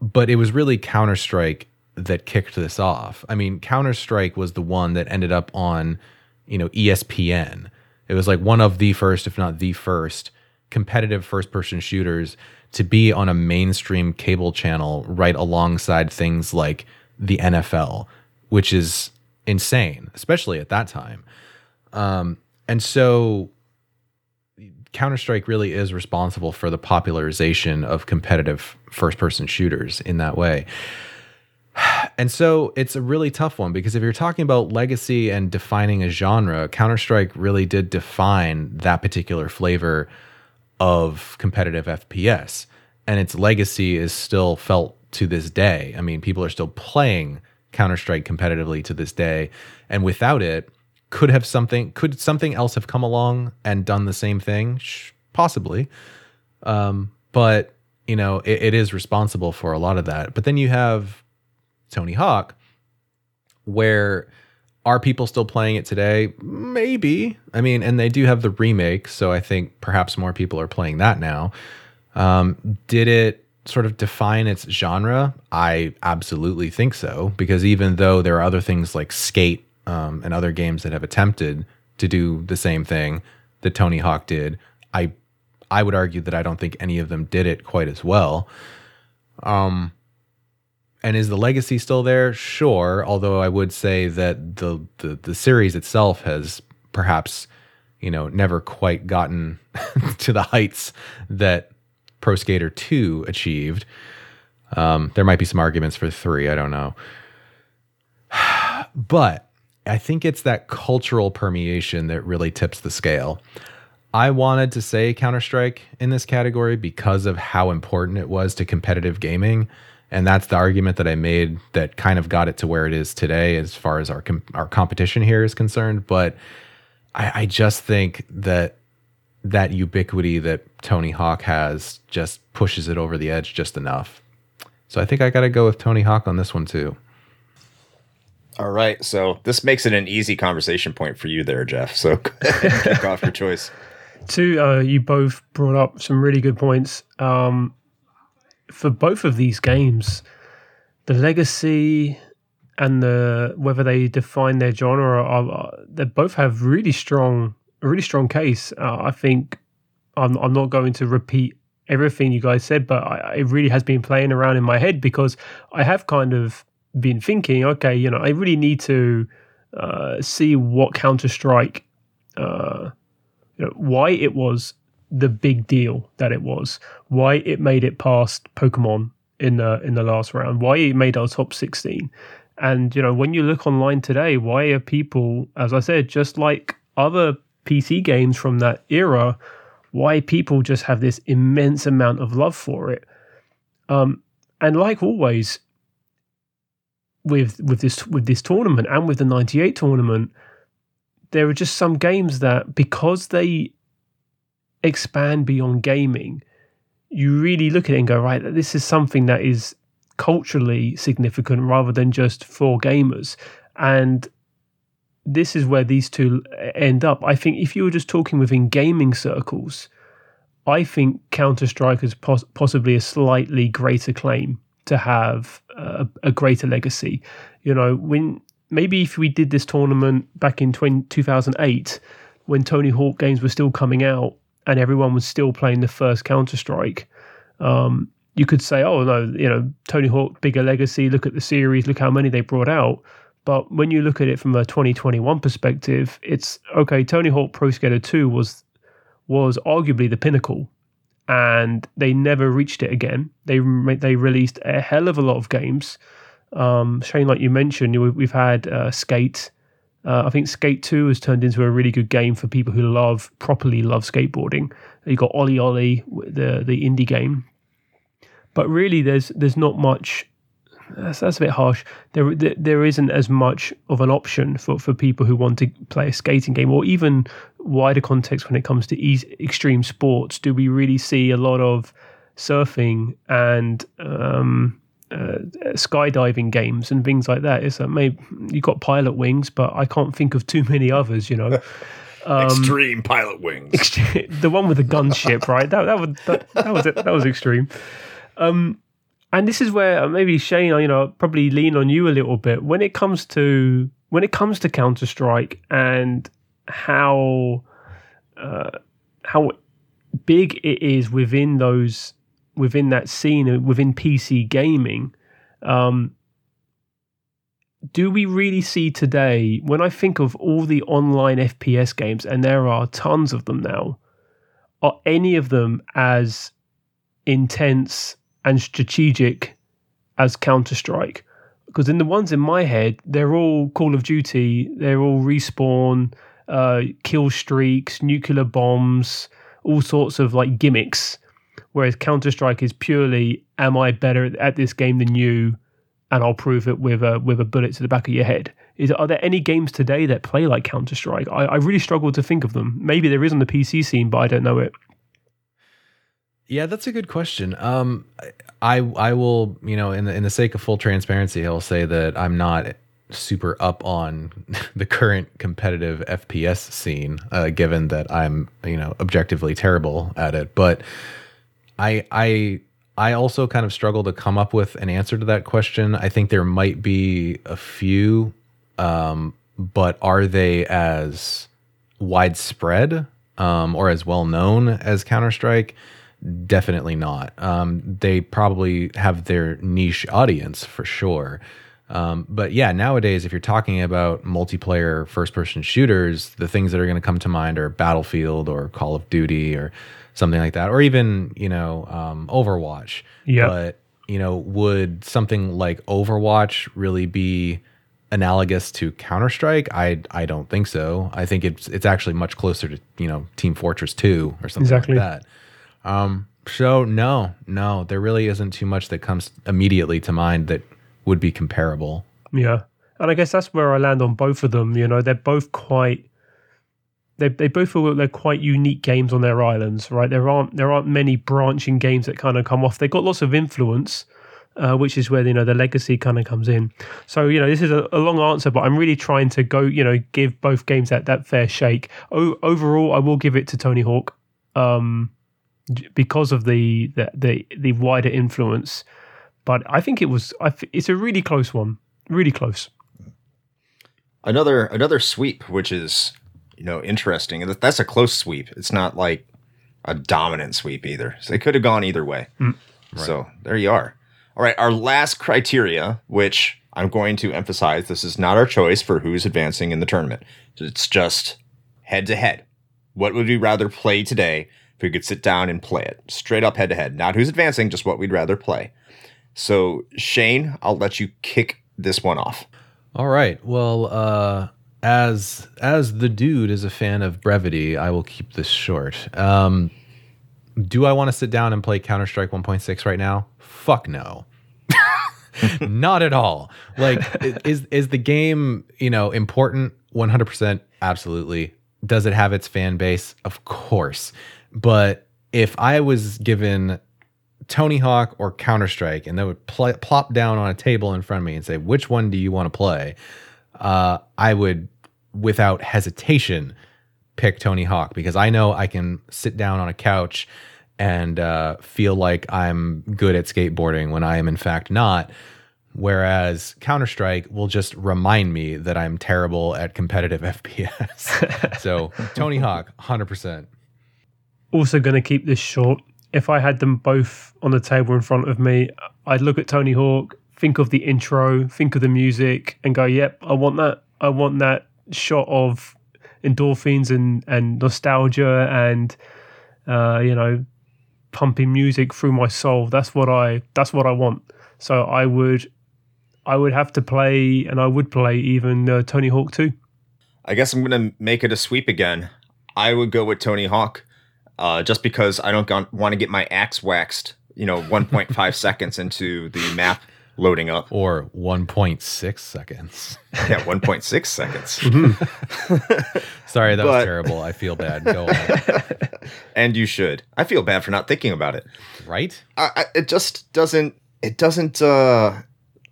but it was really Counter-Strike that kicked this off. I mean, Counter-Strike was the one that ended up on, you know, E S P N. It was like one of the first, if not the first, competitive first-person shooters to be on a mainstream cable channel right alongside things like the N F L, which is insane, especially at that time. Um, and so Counter-Strike really is responsible for the popularization of competitive first-person shooters in that way. And so it's a really tough one, because if you're talking about legacy and defining a genre, Counter-Strike really did define that particular flavor of competitive F P S, and its legacy is still felt to this day. I mean, people are still playing Counter-Strike competitively to this day, and without it, could have something could something else have come along and done the same thing? Shh, possibly. Um, but, you know, it, it is responsible for a lot of that. But then you have Tony Hawk, where are people still playing it today? Maybe. I mean, and they do have the remake, so I think perhaps more people are playing that now. Um, did it sort of define its genre? I absolutely think so, because even though there are other things like Skate um, and other games that have attempted to do the same thing that Tony Hawk did, I I would argue that I don't think any of them did it quite as well. Um. And is the legacy still there? Sure, although I would say that the, the, the series itself has perhaps, you know, never quite gotten to the heights that Pro Skater two achieved. Um, there might be some arguments for three, I don't know. But I think it's that cultural permeation that really tips the scale. I wanted to say Counter-Strike in this category because of how important it was to competitive gaming. And that's the argument that I made that kind of got it to where it is today as far as our com- our competition here is concerned. But I, I just think that that ubiquity that Tony Hawk has just pushes it over the edge just enough. So I think I got to go with Tony Hawk on this one too. All right. So this makes it an easy conversation point for you there, Jeff. So go ahead and kick off your choice. Two, uh, you both brought up some really good points. Um For both of these games, the legacy and the whether they define their genre, are, they both have really strong, a really strong case. Uh, I think I'm, I'm not going to repeat everything you guys said, but I, it really has been playing around in my head because I have kind of been thinking, okay, you know, I really need to uh, see what Counter-Strike, uh, you know, why it was the big deal that it was, why it made it past Pokemon in the in the last round, why it made our top sixteen. And, you know, when you look online today, why are people, as I said, just like other P C games from that era, why people just have this immense amount of love for it. Um, and like always, with with this with this tournament and with the ninety-eight tournament, there are just some games that, because they expand beyond gaming, you really look at it and go, right, this is something that is culturally significant rather than just for gamers. And this is where these two end up. I think if you were just talking within gaming circles, I think Counter-Strike is pos- possibly a slightly greater claim to have a, a greater legacy. You know, when maybe if we did this tournament back in twenty oh eight, when Tony Hawk games were still coming out, and everyone was still playing the first Counter-Strike, um, you could say, oh, no, you know, Tony Hawk, bigger legacy, look at the series, look how many they brought out. But when you look at it from a twenty twenty-one perspective, it's, okay, Tony Hawk Pro Skater two was was arguably the pinnacle. and they never reached it again. They they released a hell of a lot of games. Um, Shane, like you mentioned, we've had uh, Skate. Uh, I think Skate two has turned into a really good game for people who love, properly love skateboarding. You've got Ollie Ollie, the the indie game. But really, there's there's not much. That's, that's a bit harsh. There, there there isn't as much of an option for, for people who want to play a skating game, or even wider context when it comes to ease, extreme sports. Do we really see a lot of surfing and um, uh, skydiving games and things like that? It's like maybe you've got Pilot Wings, but I can't think of too many others, you know. Um, extreme Pilot Wings. Ext- the one with the gunship, right? That that, would, that, that was it. That was extreme. Um, And this is where maybe Shane, you know, probably lean on you a little bit when it comes to when it comes to Counter-Strike and how uh, how big it is within those within that scene within P C gaming. Um, do we really see today? When I think of all the online F P S games, and there are tons of them now, are any of them as intense and strategic as Counter-Strike? Because in the ones in my head, they're all Call of Duty, they're all Respawn, uh, kill streaks, nuclear bombs, all sorts of like gimmicks, whereas Counter-Strike is purely, am I better at this game than you, and I'll prove it with a, with a bullet to the back of your head. Is, are there any games today that play like Counter-Strike? I, I really struggle to think of them. Maybe there is on the P C scene, but I don't know it. Yeah, that's a good question. Um, I I will, you know, in the in the sake of full transparency, I'll say that I'm not super up on the current competitive F P S scene, uh, given that I'm, you know, objectively terrible at it. But I I I also kind of struggle to come up with an answer to that question. I think there might be a few, um, but are they as widespread um, or as well known as Counter-Strike? Definitely not. Um, they probably have their niche audience for sure. Um, but yeah, nowadays, if you're talking about multiplayer first-person shooters, the things that are going to come to mind are Battlefield or Call of Duty or something like that, or even, you know, um, Overwatch. Yeah. But, you know, would something like Overwatch really be analogous to Counter-Strike? I I don't think so. I think it's it's actually much closer to, you know, Team Fortress two or something exactly. like that. Um, so no, no, there really isn't too much that comes immediately to mind that would be comparable. Yeah. And I guess that's where I land on both of them. You know, they're both quite, they they both feel like they're quite unique games on their islands, right? There aren't, there aren't many branching games that kind of come off. They've got lots of influence, uh, which is where, you know, the legacy kind of comes in. So, you know, this is a, a long answer, but I'm really trying to go, you know, give both games that, that fair shake. O- overall, I will give it to Tony Hawk. Um, because of the, the the the wider influence, but I think it was I th- it's a really close one, really close. Another another sweep, which is, you know, interesting. That's a close sweep. It's not like a dominant sweep either. So they could have gone either way. Mm. Right. So there you are. All right, our last criteria, which I'm going to emphasize, this is not our choice for who's advancing in the tournament. It's just head to head. What would we rather play today? We could sit down and play it straight up head to head, not who's advancing, just what we'd rather play. So Shane, I'll let you kick this one off. All right. Well, uh, as, as the dude is a fan of brevity, I will keep this short. Um, do I want to sit down and play Counter-Strike one point six right now? Fuck no. Not at all. Like, is, is the game, you know, important? one hundred percent. Absolutely. Does it have its fan base? Of course. But if I was given Tony Hawk or Counter-Strike and they would pl- plop down on a table in front of me and say, which one do you want to play? Uh, I would, without hesitation, pick Tony Hawk because I know I can sit down on a couch and uh, feel like I'm good at skateboarding when I am in fact not. Whereas Counter-Strike will just remind me that I'm terrible at competitive F P S. So Tony Hawk, one hundred percent. Also going to keep this short. If I had them both on the table in front of me, I'd look at Tony Hawk, think of the intro, think of the music, and go, yep, I want that. I want that shot of endorphins and, and nostalgia and, uh, you know, pumping music through my soul. That's what I that's what I want. So I would I would have to play, and I would play even uh, Tony Hawk two. I guess I'm going to make it a sweep again. I would go with Tony Hawk uh, just because I don't go- want to get my axe waxed, you know, one point five seconds into the map loading up. Or one point six seconds. Yeah, one point six seconds. Mm-hmm. Sorry, that but, was terrible. I feel bad. Go on. And you should. I feel bad for not thinking about it. Right? I, I, it just doesn't, it doesn't uh,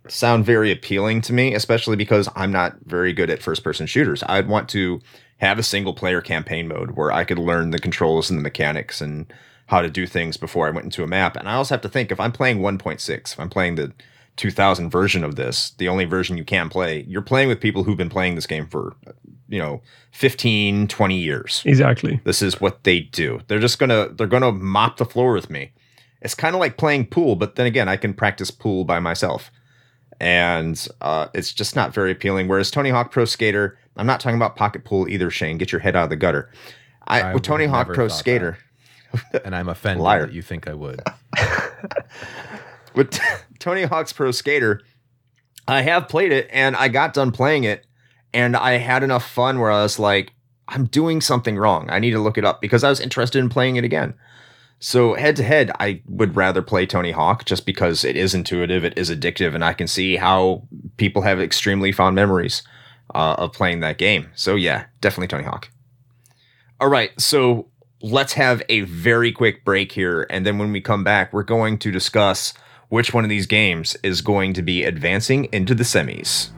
sound very appealing to me, especially because I'm not very good at first-person shooters. I'd want to have a single-player campaign mode where I could learn the controls and the mechanics and how to do things before I went into a map. And I also have to think, if I'm playing one point six, if I'm playing the two thousand version of this, the only version you can play, you're playing with people who've been playing this game for, you know, fifteen, twenty years. Exactly. This is what they do. They're just going to, they're going to mop the floor with me. It's kind of like playing pool, but then again, I can practice pool by myself. And uh, it's just not very appealing. Whereas Tony Hawk Pro Skater, I'm not talking about pocket pool either, Shane. Get your head out of the gutter. I, I Tony Hawk Pro Skater. That. And I'm offended liar. That you think I would. With t- Tony Hawk's Pro Skater, I have played it, and I got done playing it, and I had enough fun where I was like, I'm doing something wrong. I need to look it up because I was interested in playing it again. So head-to-head, I would rather play Tony Hawk just because it is intuitive, it is addictive, and I can see how people have extremely fond memories uh, of playing that game. So yeah, definitely Tony Hawk. All right, so let's have a very quick break here, and then when we come back, we're going to discuss which one of these games is going to be advancing into the semis.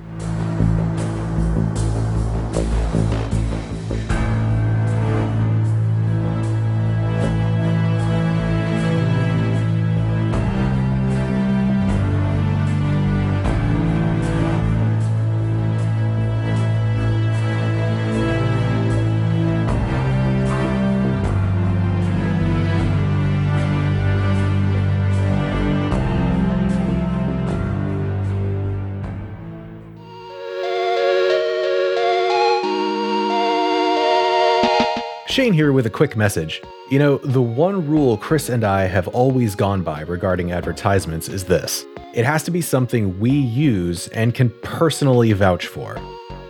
Shane here with a quick message. You know, the one rule Chris and I have always gone by regarding advertisements is this. It has to be something we use and can personally vouch for.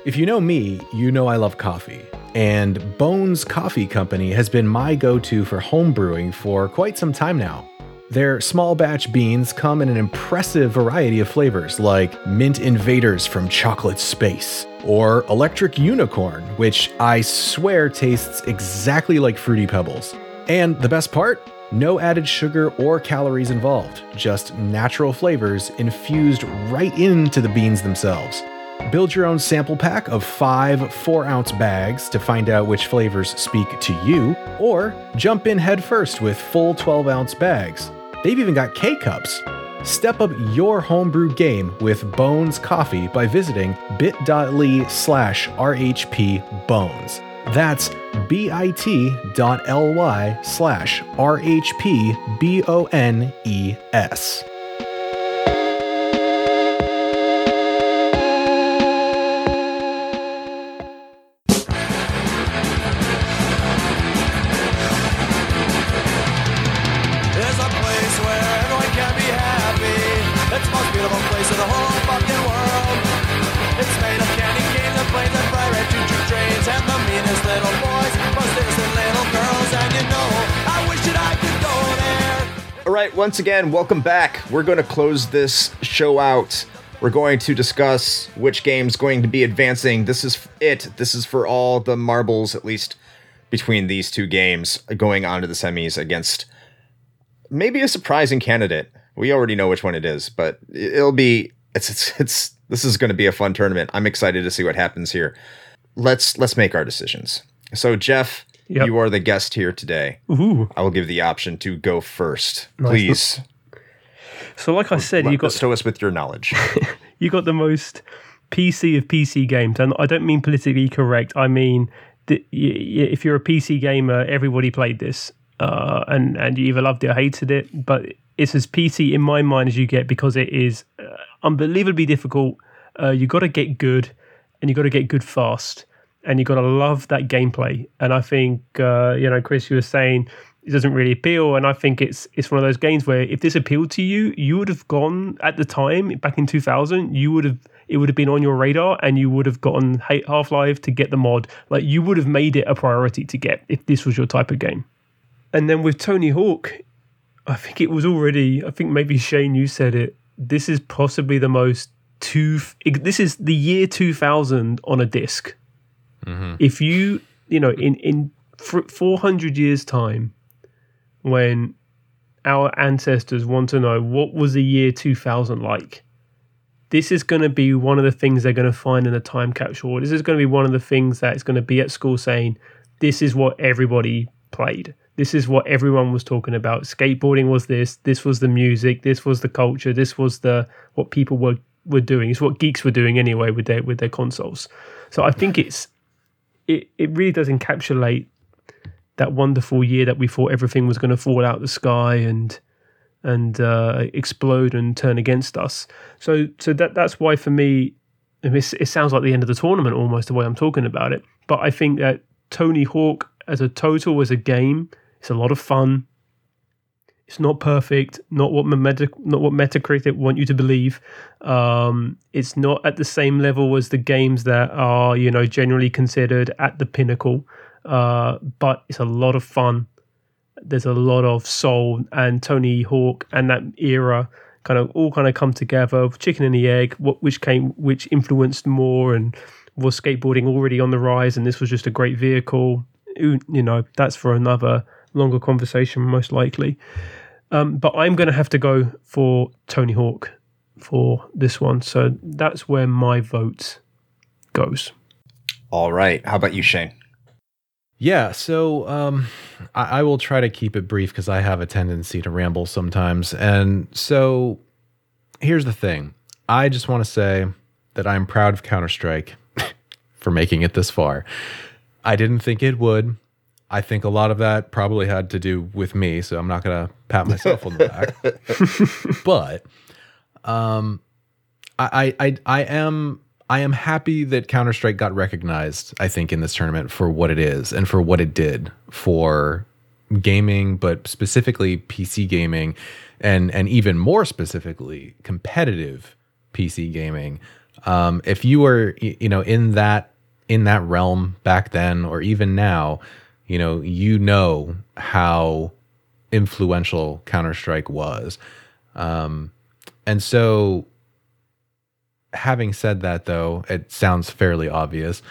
If you know me, you know I love coffee. And Bones Coffee Company has been my go-to for home brewing for quite some time now. Their small batch beans come in an impressive variety of flavors like Mint Invaders from Chocolate Space, or Electric Unicorn, which I swear tastes exactly like Fruity Pebbles. And the best part? No added sugar or calories involved, just natural flavors infused right into the beans themselves. Build your own sample pack of five four-ounce bags to find out which flavors speak to you, or jump in head first with full twelve-ounce bags. They've even got K-Cups. Step up your homebrew game with Bones Coffee by visiting bit.ly slash rhpbones. That's bit.ly slash rhpbones. Once again, welcome back. We're going to close this show out. We're going to discuss which game's going to be advancing. This is it. This is for all the marbles, at least between these two games, going on to the semis against maybe a surprising candidate. We already know which one it is, but it'll be it's it's, it's this is going to be a fun tournament. I'm excited to see what happens here. Let's let's make our decisions. So, Jeff, yep. You are the guest here today. Ooh. I will give the option to go first. Nice. Please. So like I said, you got... Bestow us with your knowledge. You got the most P C of P C games. And I don't mean politically correct. I mean, th- y- y- if you're a P C gamer, everybody played this. Uh, and, and you either loved it or hated it. But it's as P C in my mind as you get because it is uh, unbelievably difficult. Uh, you got to get good and you got to get good fast. And you got to love that gameplay. And I think, uh, you know, Chris, you were saying it doesn't really appeal. And I think it's it's one of those games where if this appealed to you, you would have gone at the time back in two thousand. You would have it would have been on your radar, and you would have gotten Half-Life to get the mod. Like, you would have made it a priority to get if this was your type of game. And then with Tony Hawk, I think it was already. I think maybe Shane, you said it. This is possibly the most two. This is the year two thousand on a disc. Mm-hmm. If you you know in in four hundred years time, when our ancestors want to know what was the year two thousand like, this is going to be one of the things they're going to find in a time capsule. This is going to be one of the things that is going to be at school saying, this is what everybody played. This is what everyone was talking about. Skateboarding was this. This was the music. This was the culture. This was the what people were, were doing. It's what geeks were doing anyway with their with their consoles. So I think it's it, it really does encapsulate that wonderful year that we thought everything was going to fall out of the sky and and uh, explode and turn against us. So so that that's why for me, it sounds like the end of the tournament almost the way I'm talking about it. But I think that Tony Hawk as a total, as a game, it's a lot of fun. It's not perfect, not what Meta, not what Metacritic want you to believe. Um, it's not at the same level as the games that are, you know, generally considered at the pinnacle. Uh, but it's a lot of fun. There's a lot of soul, and Tony Hawk and that era kind of all kind of come together. Chicken and the egg, what which came, which influenced more, and was skateboarding already on the rise, and this was just a great vehicle. You know, that's for another longer conversation, most likely. Um, but I'm going to have to go for Tony Hawk for this one. So that's where my vote goes. All right. How about you, Shane? Yeah. So um, I, I will try to keep it brief because I have a tendency to ramble sometimes. And so here's the thing. I just want to say that I'm proud of Counter-Strike for making it this far. I didn't think it would. I think a lot of that probably had to do with me, so I'm not going to pat myself on the back. But um, I, I, I am I am happy that Counter-Strike got recognized, I think, in this tournament for what it is and for what it did for gaming, but specifically P C gaming, and, and even more specifically competitive P C gaming. Um, if you were you know in that in that realm back then, or even now, you know, you know how influential Counter-Strike was. Um, and so having said that, though, it sounds fairly obvious.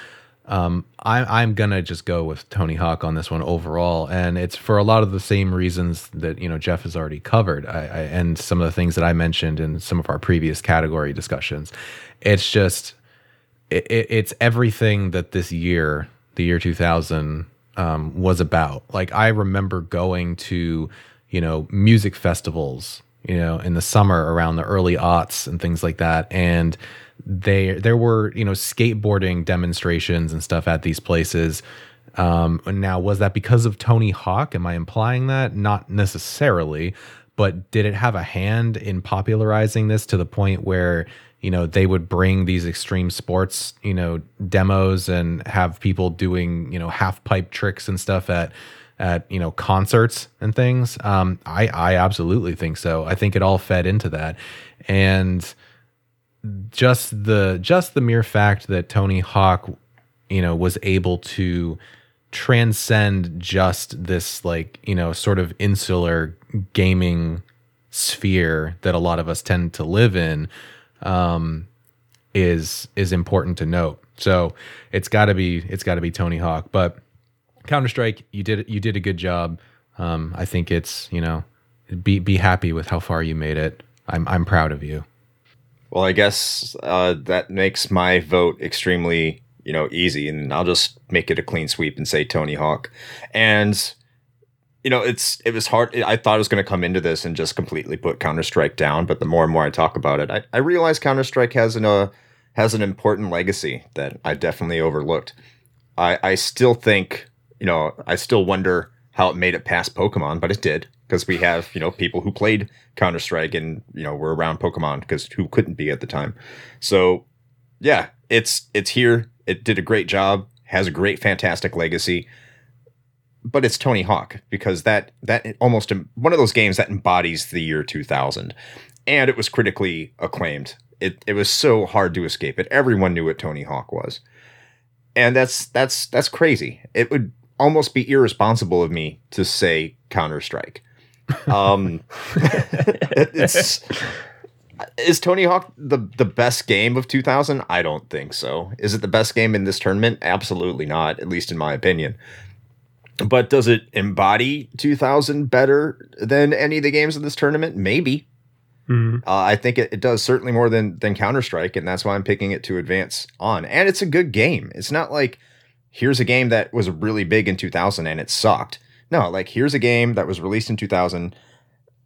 Um, I, I'm going to just go with Tony Hawk on this one overall. And it's for a lot of the same reasons that, you know, Jeff has already covered. I, I, and some of the things that I mentioned in some of our previous category discussions. It's just... it's everything that this year, the year two thousand, um, was about. Like, I remember going to, you know, music festivals, you know, in the summer around the early aughts and things like that. And they there were, you know, skateboarding demonstrations and stuff at these places. Um, now, was that because of Tony Hawk? Am I implying that? Not necessarily. But did it have a hand in popularizing this to the point where, you know, they would bring these extreme sports, you know, demos and have people doing, you know, half pipe tricks and stuff at, at, you know, concerts and things. Um, I, I absolutely think so. I think it all fed into that. And just the, just the mere fact that Tony Hawk, you know, was able to transcend just this, like, you know, sort of insular gaming sphere that a lot of us tend to live in, um, is, is important to note. So it's gotta be, it's gotta be Tony Hawk, but Counter-Strike, you did, you did a good job. Um, I think it's, you know, be, be happy with how far you made it. I'm, I'm proud of you. Well, I guess, uh, that makes my vote extremely, you know, easy, and I'll just make it a clean sweep and say Tony Hawk. And, you know, it's it was hard. I thought I was going to come into this and just completely put Counter-Strike down, but the more and more I talk about it, I, I realize Counter-Strike has an uh, has an important legacy that I definitely overlooked. I, I still think, you know, I still wonder how it made it past Pokemon, but it did, because we have, you know, people who played Counter-Strike and, you know, were around Pokemon, because who couldn't be at the time. So, yeah, it's it's here. It did a great job, has a great, fantastic legacy. but it's Tony Hawk, because that that almost one of those games that embodies the year two thousand, and it was critically acclaimed. It it was so hard to escape it. Everyone knew what Tony Hawk was, and that's that's that's crazy. It would almost be irresponsible of me to say Counter-Strike. Um, it's. Is Tony Hawk the, the best game of two thousand? I don't think so. Is it the best game in this tournament? Absolutely not, at least in my opinion. But does it embody two thousand better than any of the games in this tournament? Maybe. Mm-hmm. Uh, I think it, it does certainly more than, than Counter-Strike, and that's why I'm picking it to advance on. And it's a good game. It's not like, here's a game that was really big in two thousand and it sucked. No, like, here's a game that was released in two thousand,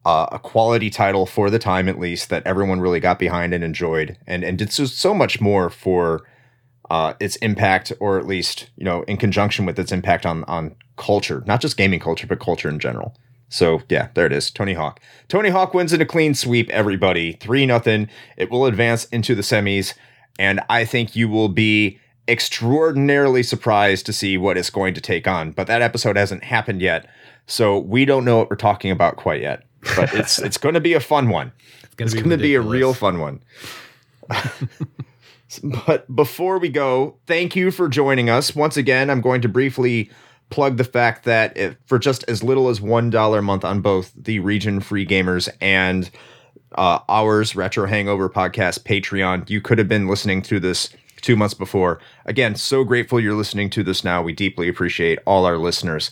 Uh, a quality title for the time, at least, that everyone really got behind and enjoyed, and, and did so, so much more for uh, its impact, or at least, you know, in conjunction with its impact on, on culture, not just gaming culture, but culture in general. So, yeah, there it is. Tony Hawk. Tony Hawk wins in a clean sweep, everybody. three nothing. It will advance into the semis, and I think you will be extraordinarily surprised to see what it's going to take on. But that episode hasn't happened yet, so we don't know what we're talking about quite yet. But it's it's going to be a fun one. It's going to be, gonna be a real fun one. But before we go, thank you for joining us. Once again, I'm going to briefly plug the fact that if, for just as little as one dollar a month on both the Region Free Gamers and uh, ours, Retro Hangover Podcast Patreon, you could have been listening to this two months before. Again, so grateful you're listening to this now. We deeply appreciate all our listeners.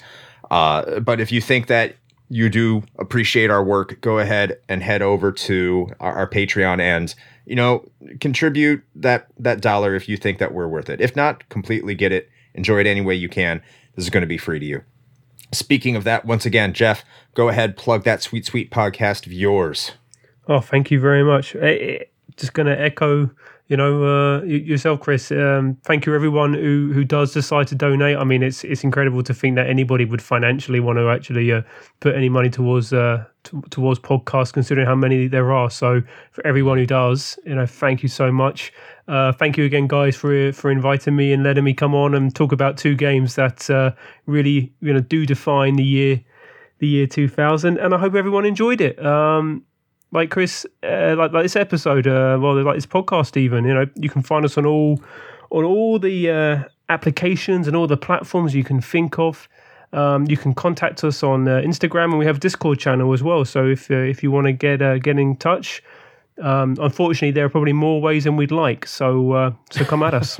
Uh, but if you think that you do appreciate our work, go ahead and head over to our, our Patreon and, you know, contribute that, that dollar if you think that we're worth it. If not, completely get it. Enjoy it any way you can. This is going to be free to you. Speaking of that, once again, Jeff, go ahead, plug that sweet, sweet podcast of yours. Oh, thank you very much. I, just going to echo, you know, uh, yourself, Chris. Um, thank you, everyone who, who does decide to donate. I mean, it's it's incredible to think that anybody would financially want to actually uh, put any money towards uh, t- towards podcasts, considering how many there are. So, for everyone who does, you know, thank you so much. Uh, thank you again, guys, for for inviting me and letting me come on and talk about two games that uh, really, you know, do define the year the year two thousand. And I hope everyone enjoyed it. Um, Like Chris, uh, like like this episode, uh, well, like this podcast, even, you know, you can find us on all on all the uh, applications and all the platforms you can think of. Um, you can contact us on uh, Instagram, and we have a Discord channel as well. So if uh, if you want to get uh, get in touch, um, unfortunately, there are probably more ways than we'd like. So uh, so come at us.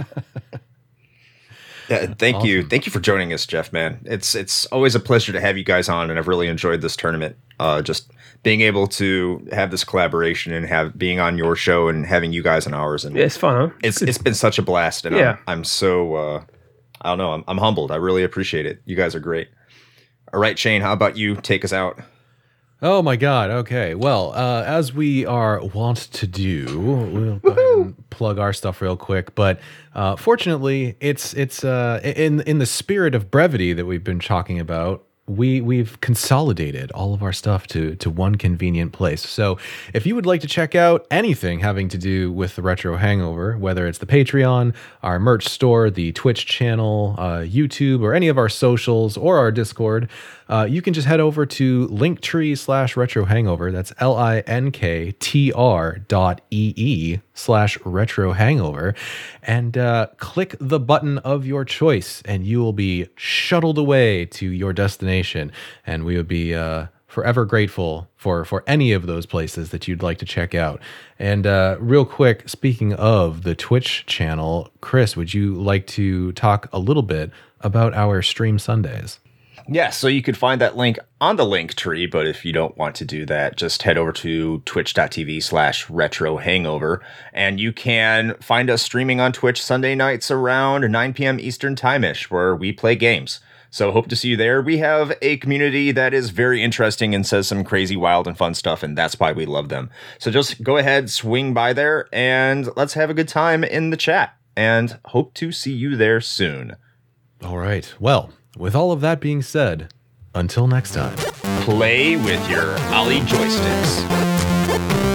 Yeah, thank awesome. you, thank you for joining us, Jeff. Man, it's it's always a pleasure to have you guys on, and I've really enjoyed this tournament. Uh, just being able to have this collaboration and have being on your show and having you guys on ours, and yeah, it's fun. Huh? It's it's been such a blast, and yeah. I'm, I'm so uh, I don't know, I'm, I'm humbled. I really appreciate it. You guys are great. All right, Shane, how about you take us out? Oh my God. Okay. Well, uh, as we are wont to do, we'll go ahead and plug our stuff real quick. But uh, fortunately, it's it's uh, in in the spirit of brevity that we've been talking about. We we've consolidated all of our stuff to to one convenient place. So if you would like to check out anything having to do with the Retro Hangover, whether it's the Patreon, our merch store, the Twitch channel, uh, YouTube, or any of our socials or our Discord, uh, you can just head over to linktree slash Retro Hangover. That's L-I-N-K-T-R dot E-E slash Retro Hangover. And uh, click the button of your choice, and you will be shuttled away to your destination. And we would be uh, forever grateful for, for any of those places that you'd like to check out. And uh, real quick, speaking of the Twitch channel, Chris, would you like to talk a little bit about our stream Sundays? Yeah, so you could find that link on the link tree, but if you don't want to do that, just head over to twitch.tv slash retro hangover, and you can find us streaming on Twitch Sunday nights around nine p.m. Eastern time-ish, where we play games. So hope to see you there. We have a community that is very interesting and says some crazy, wild, and fun stuff, and that's why we love them. So just go ahead, swing by there, and let's have a good time in the chat, and hope to see you there soon. All right. Well, with all of that being said, until next time. Play with your Ollie joysticks.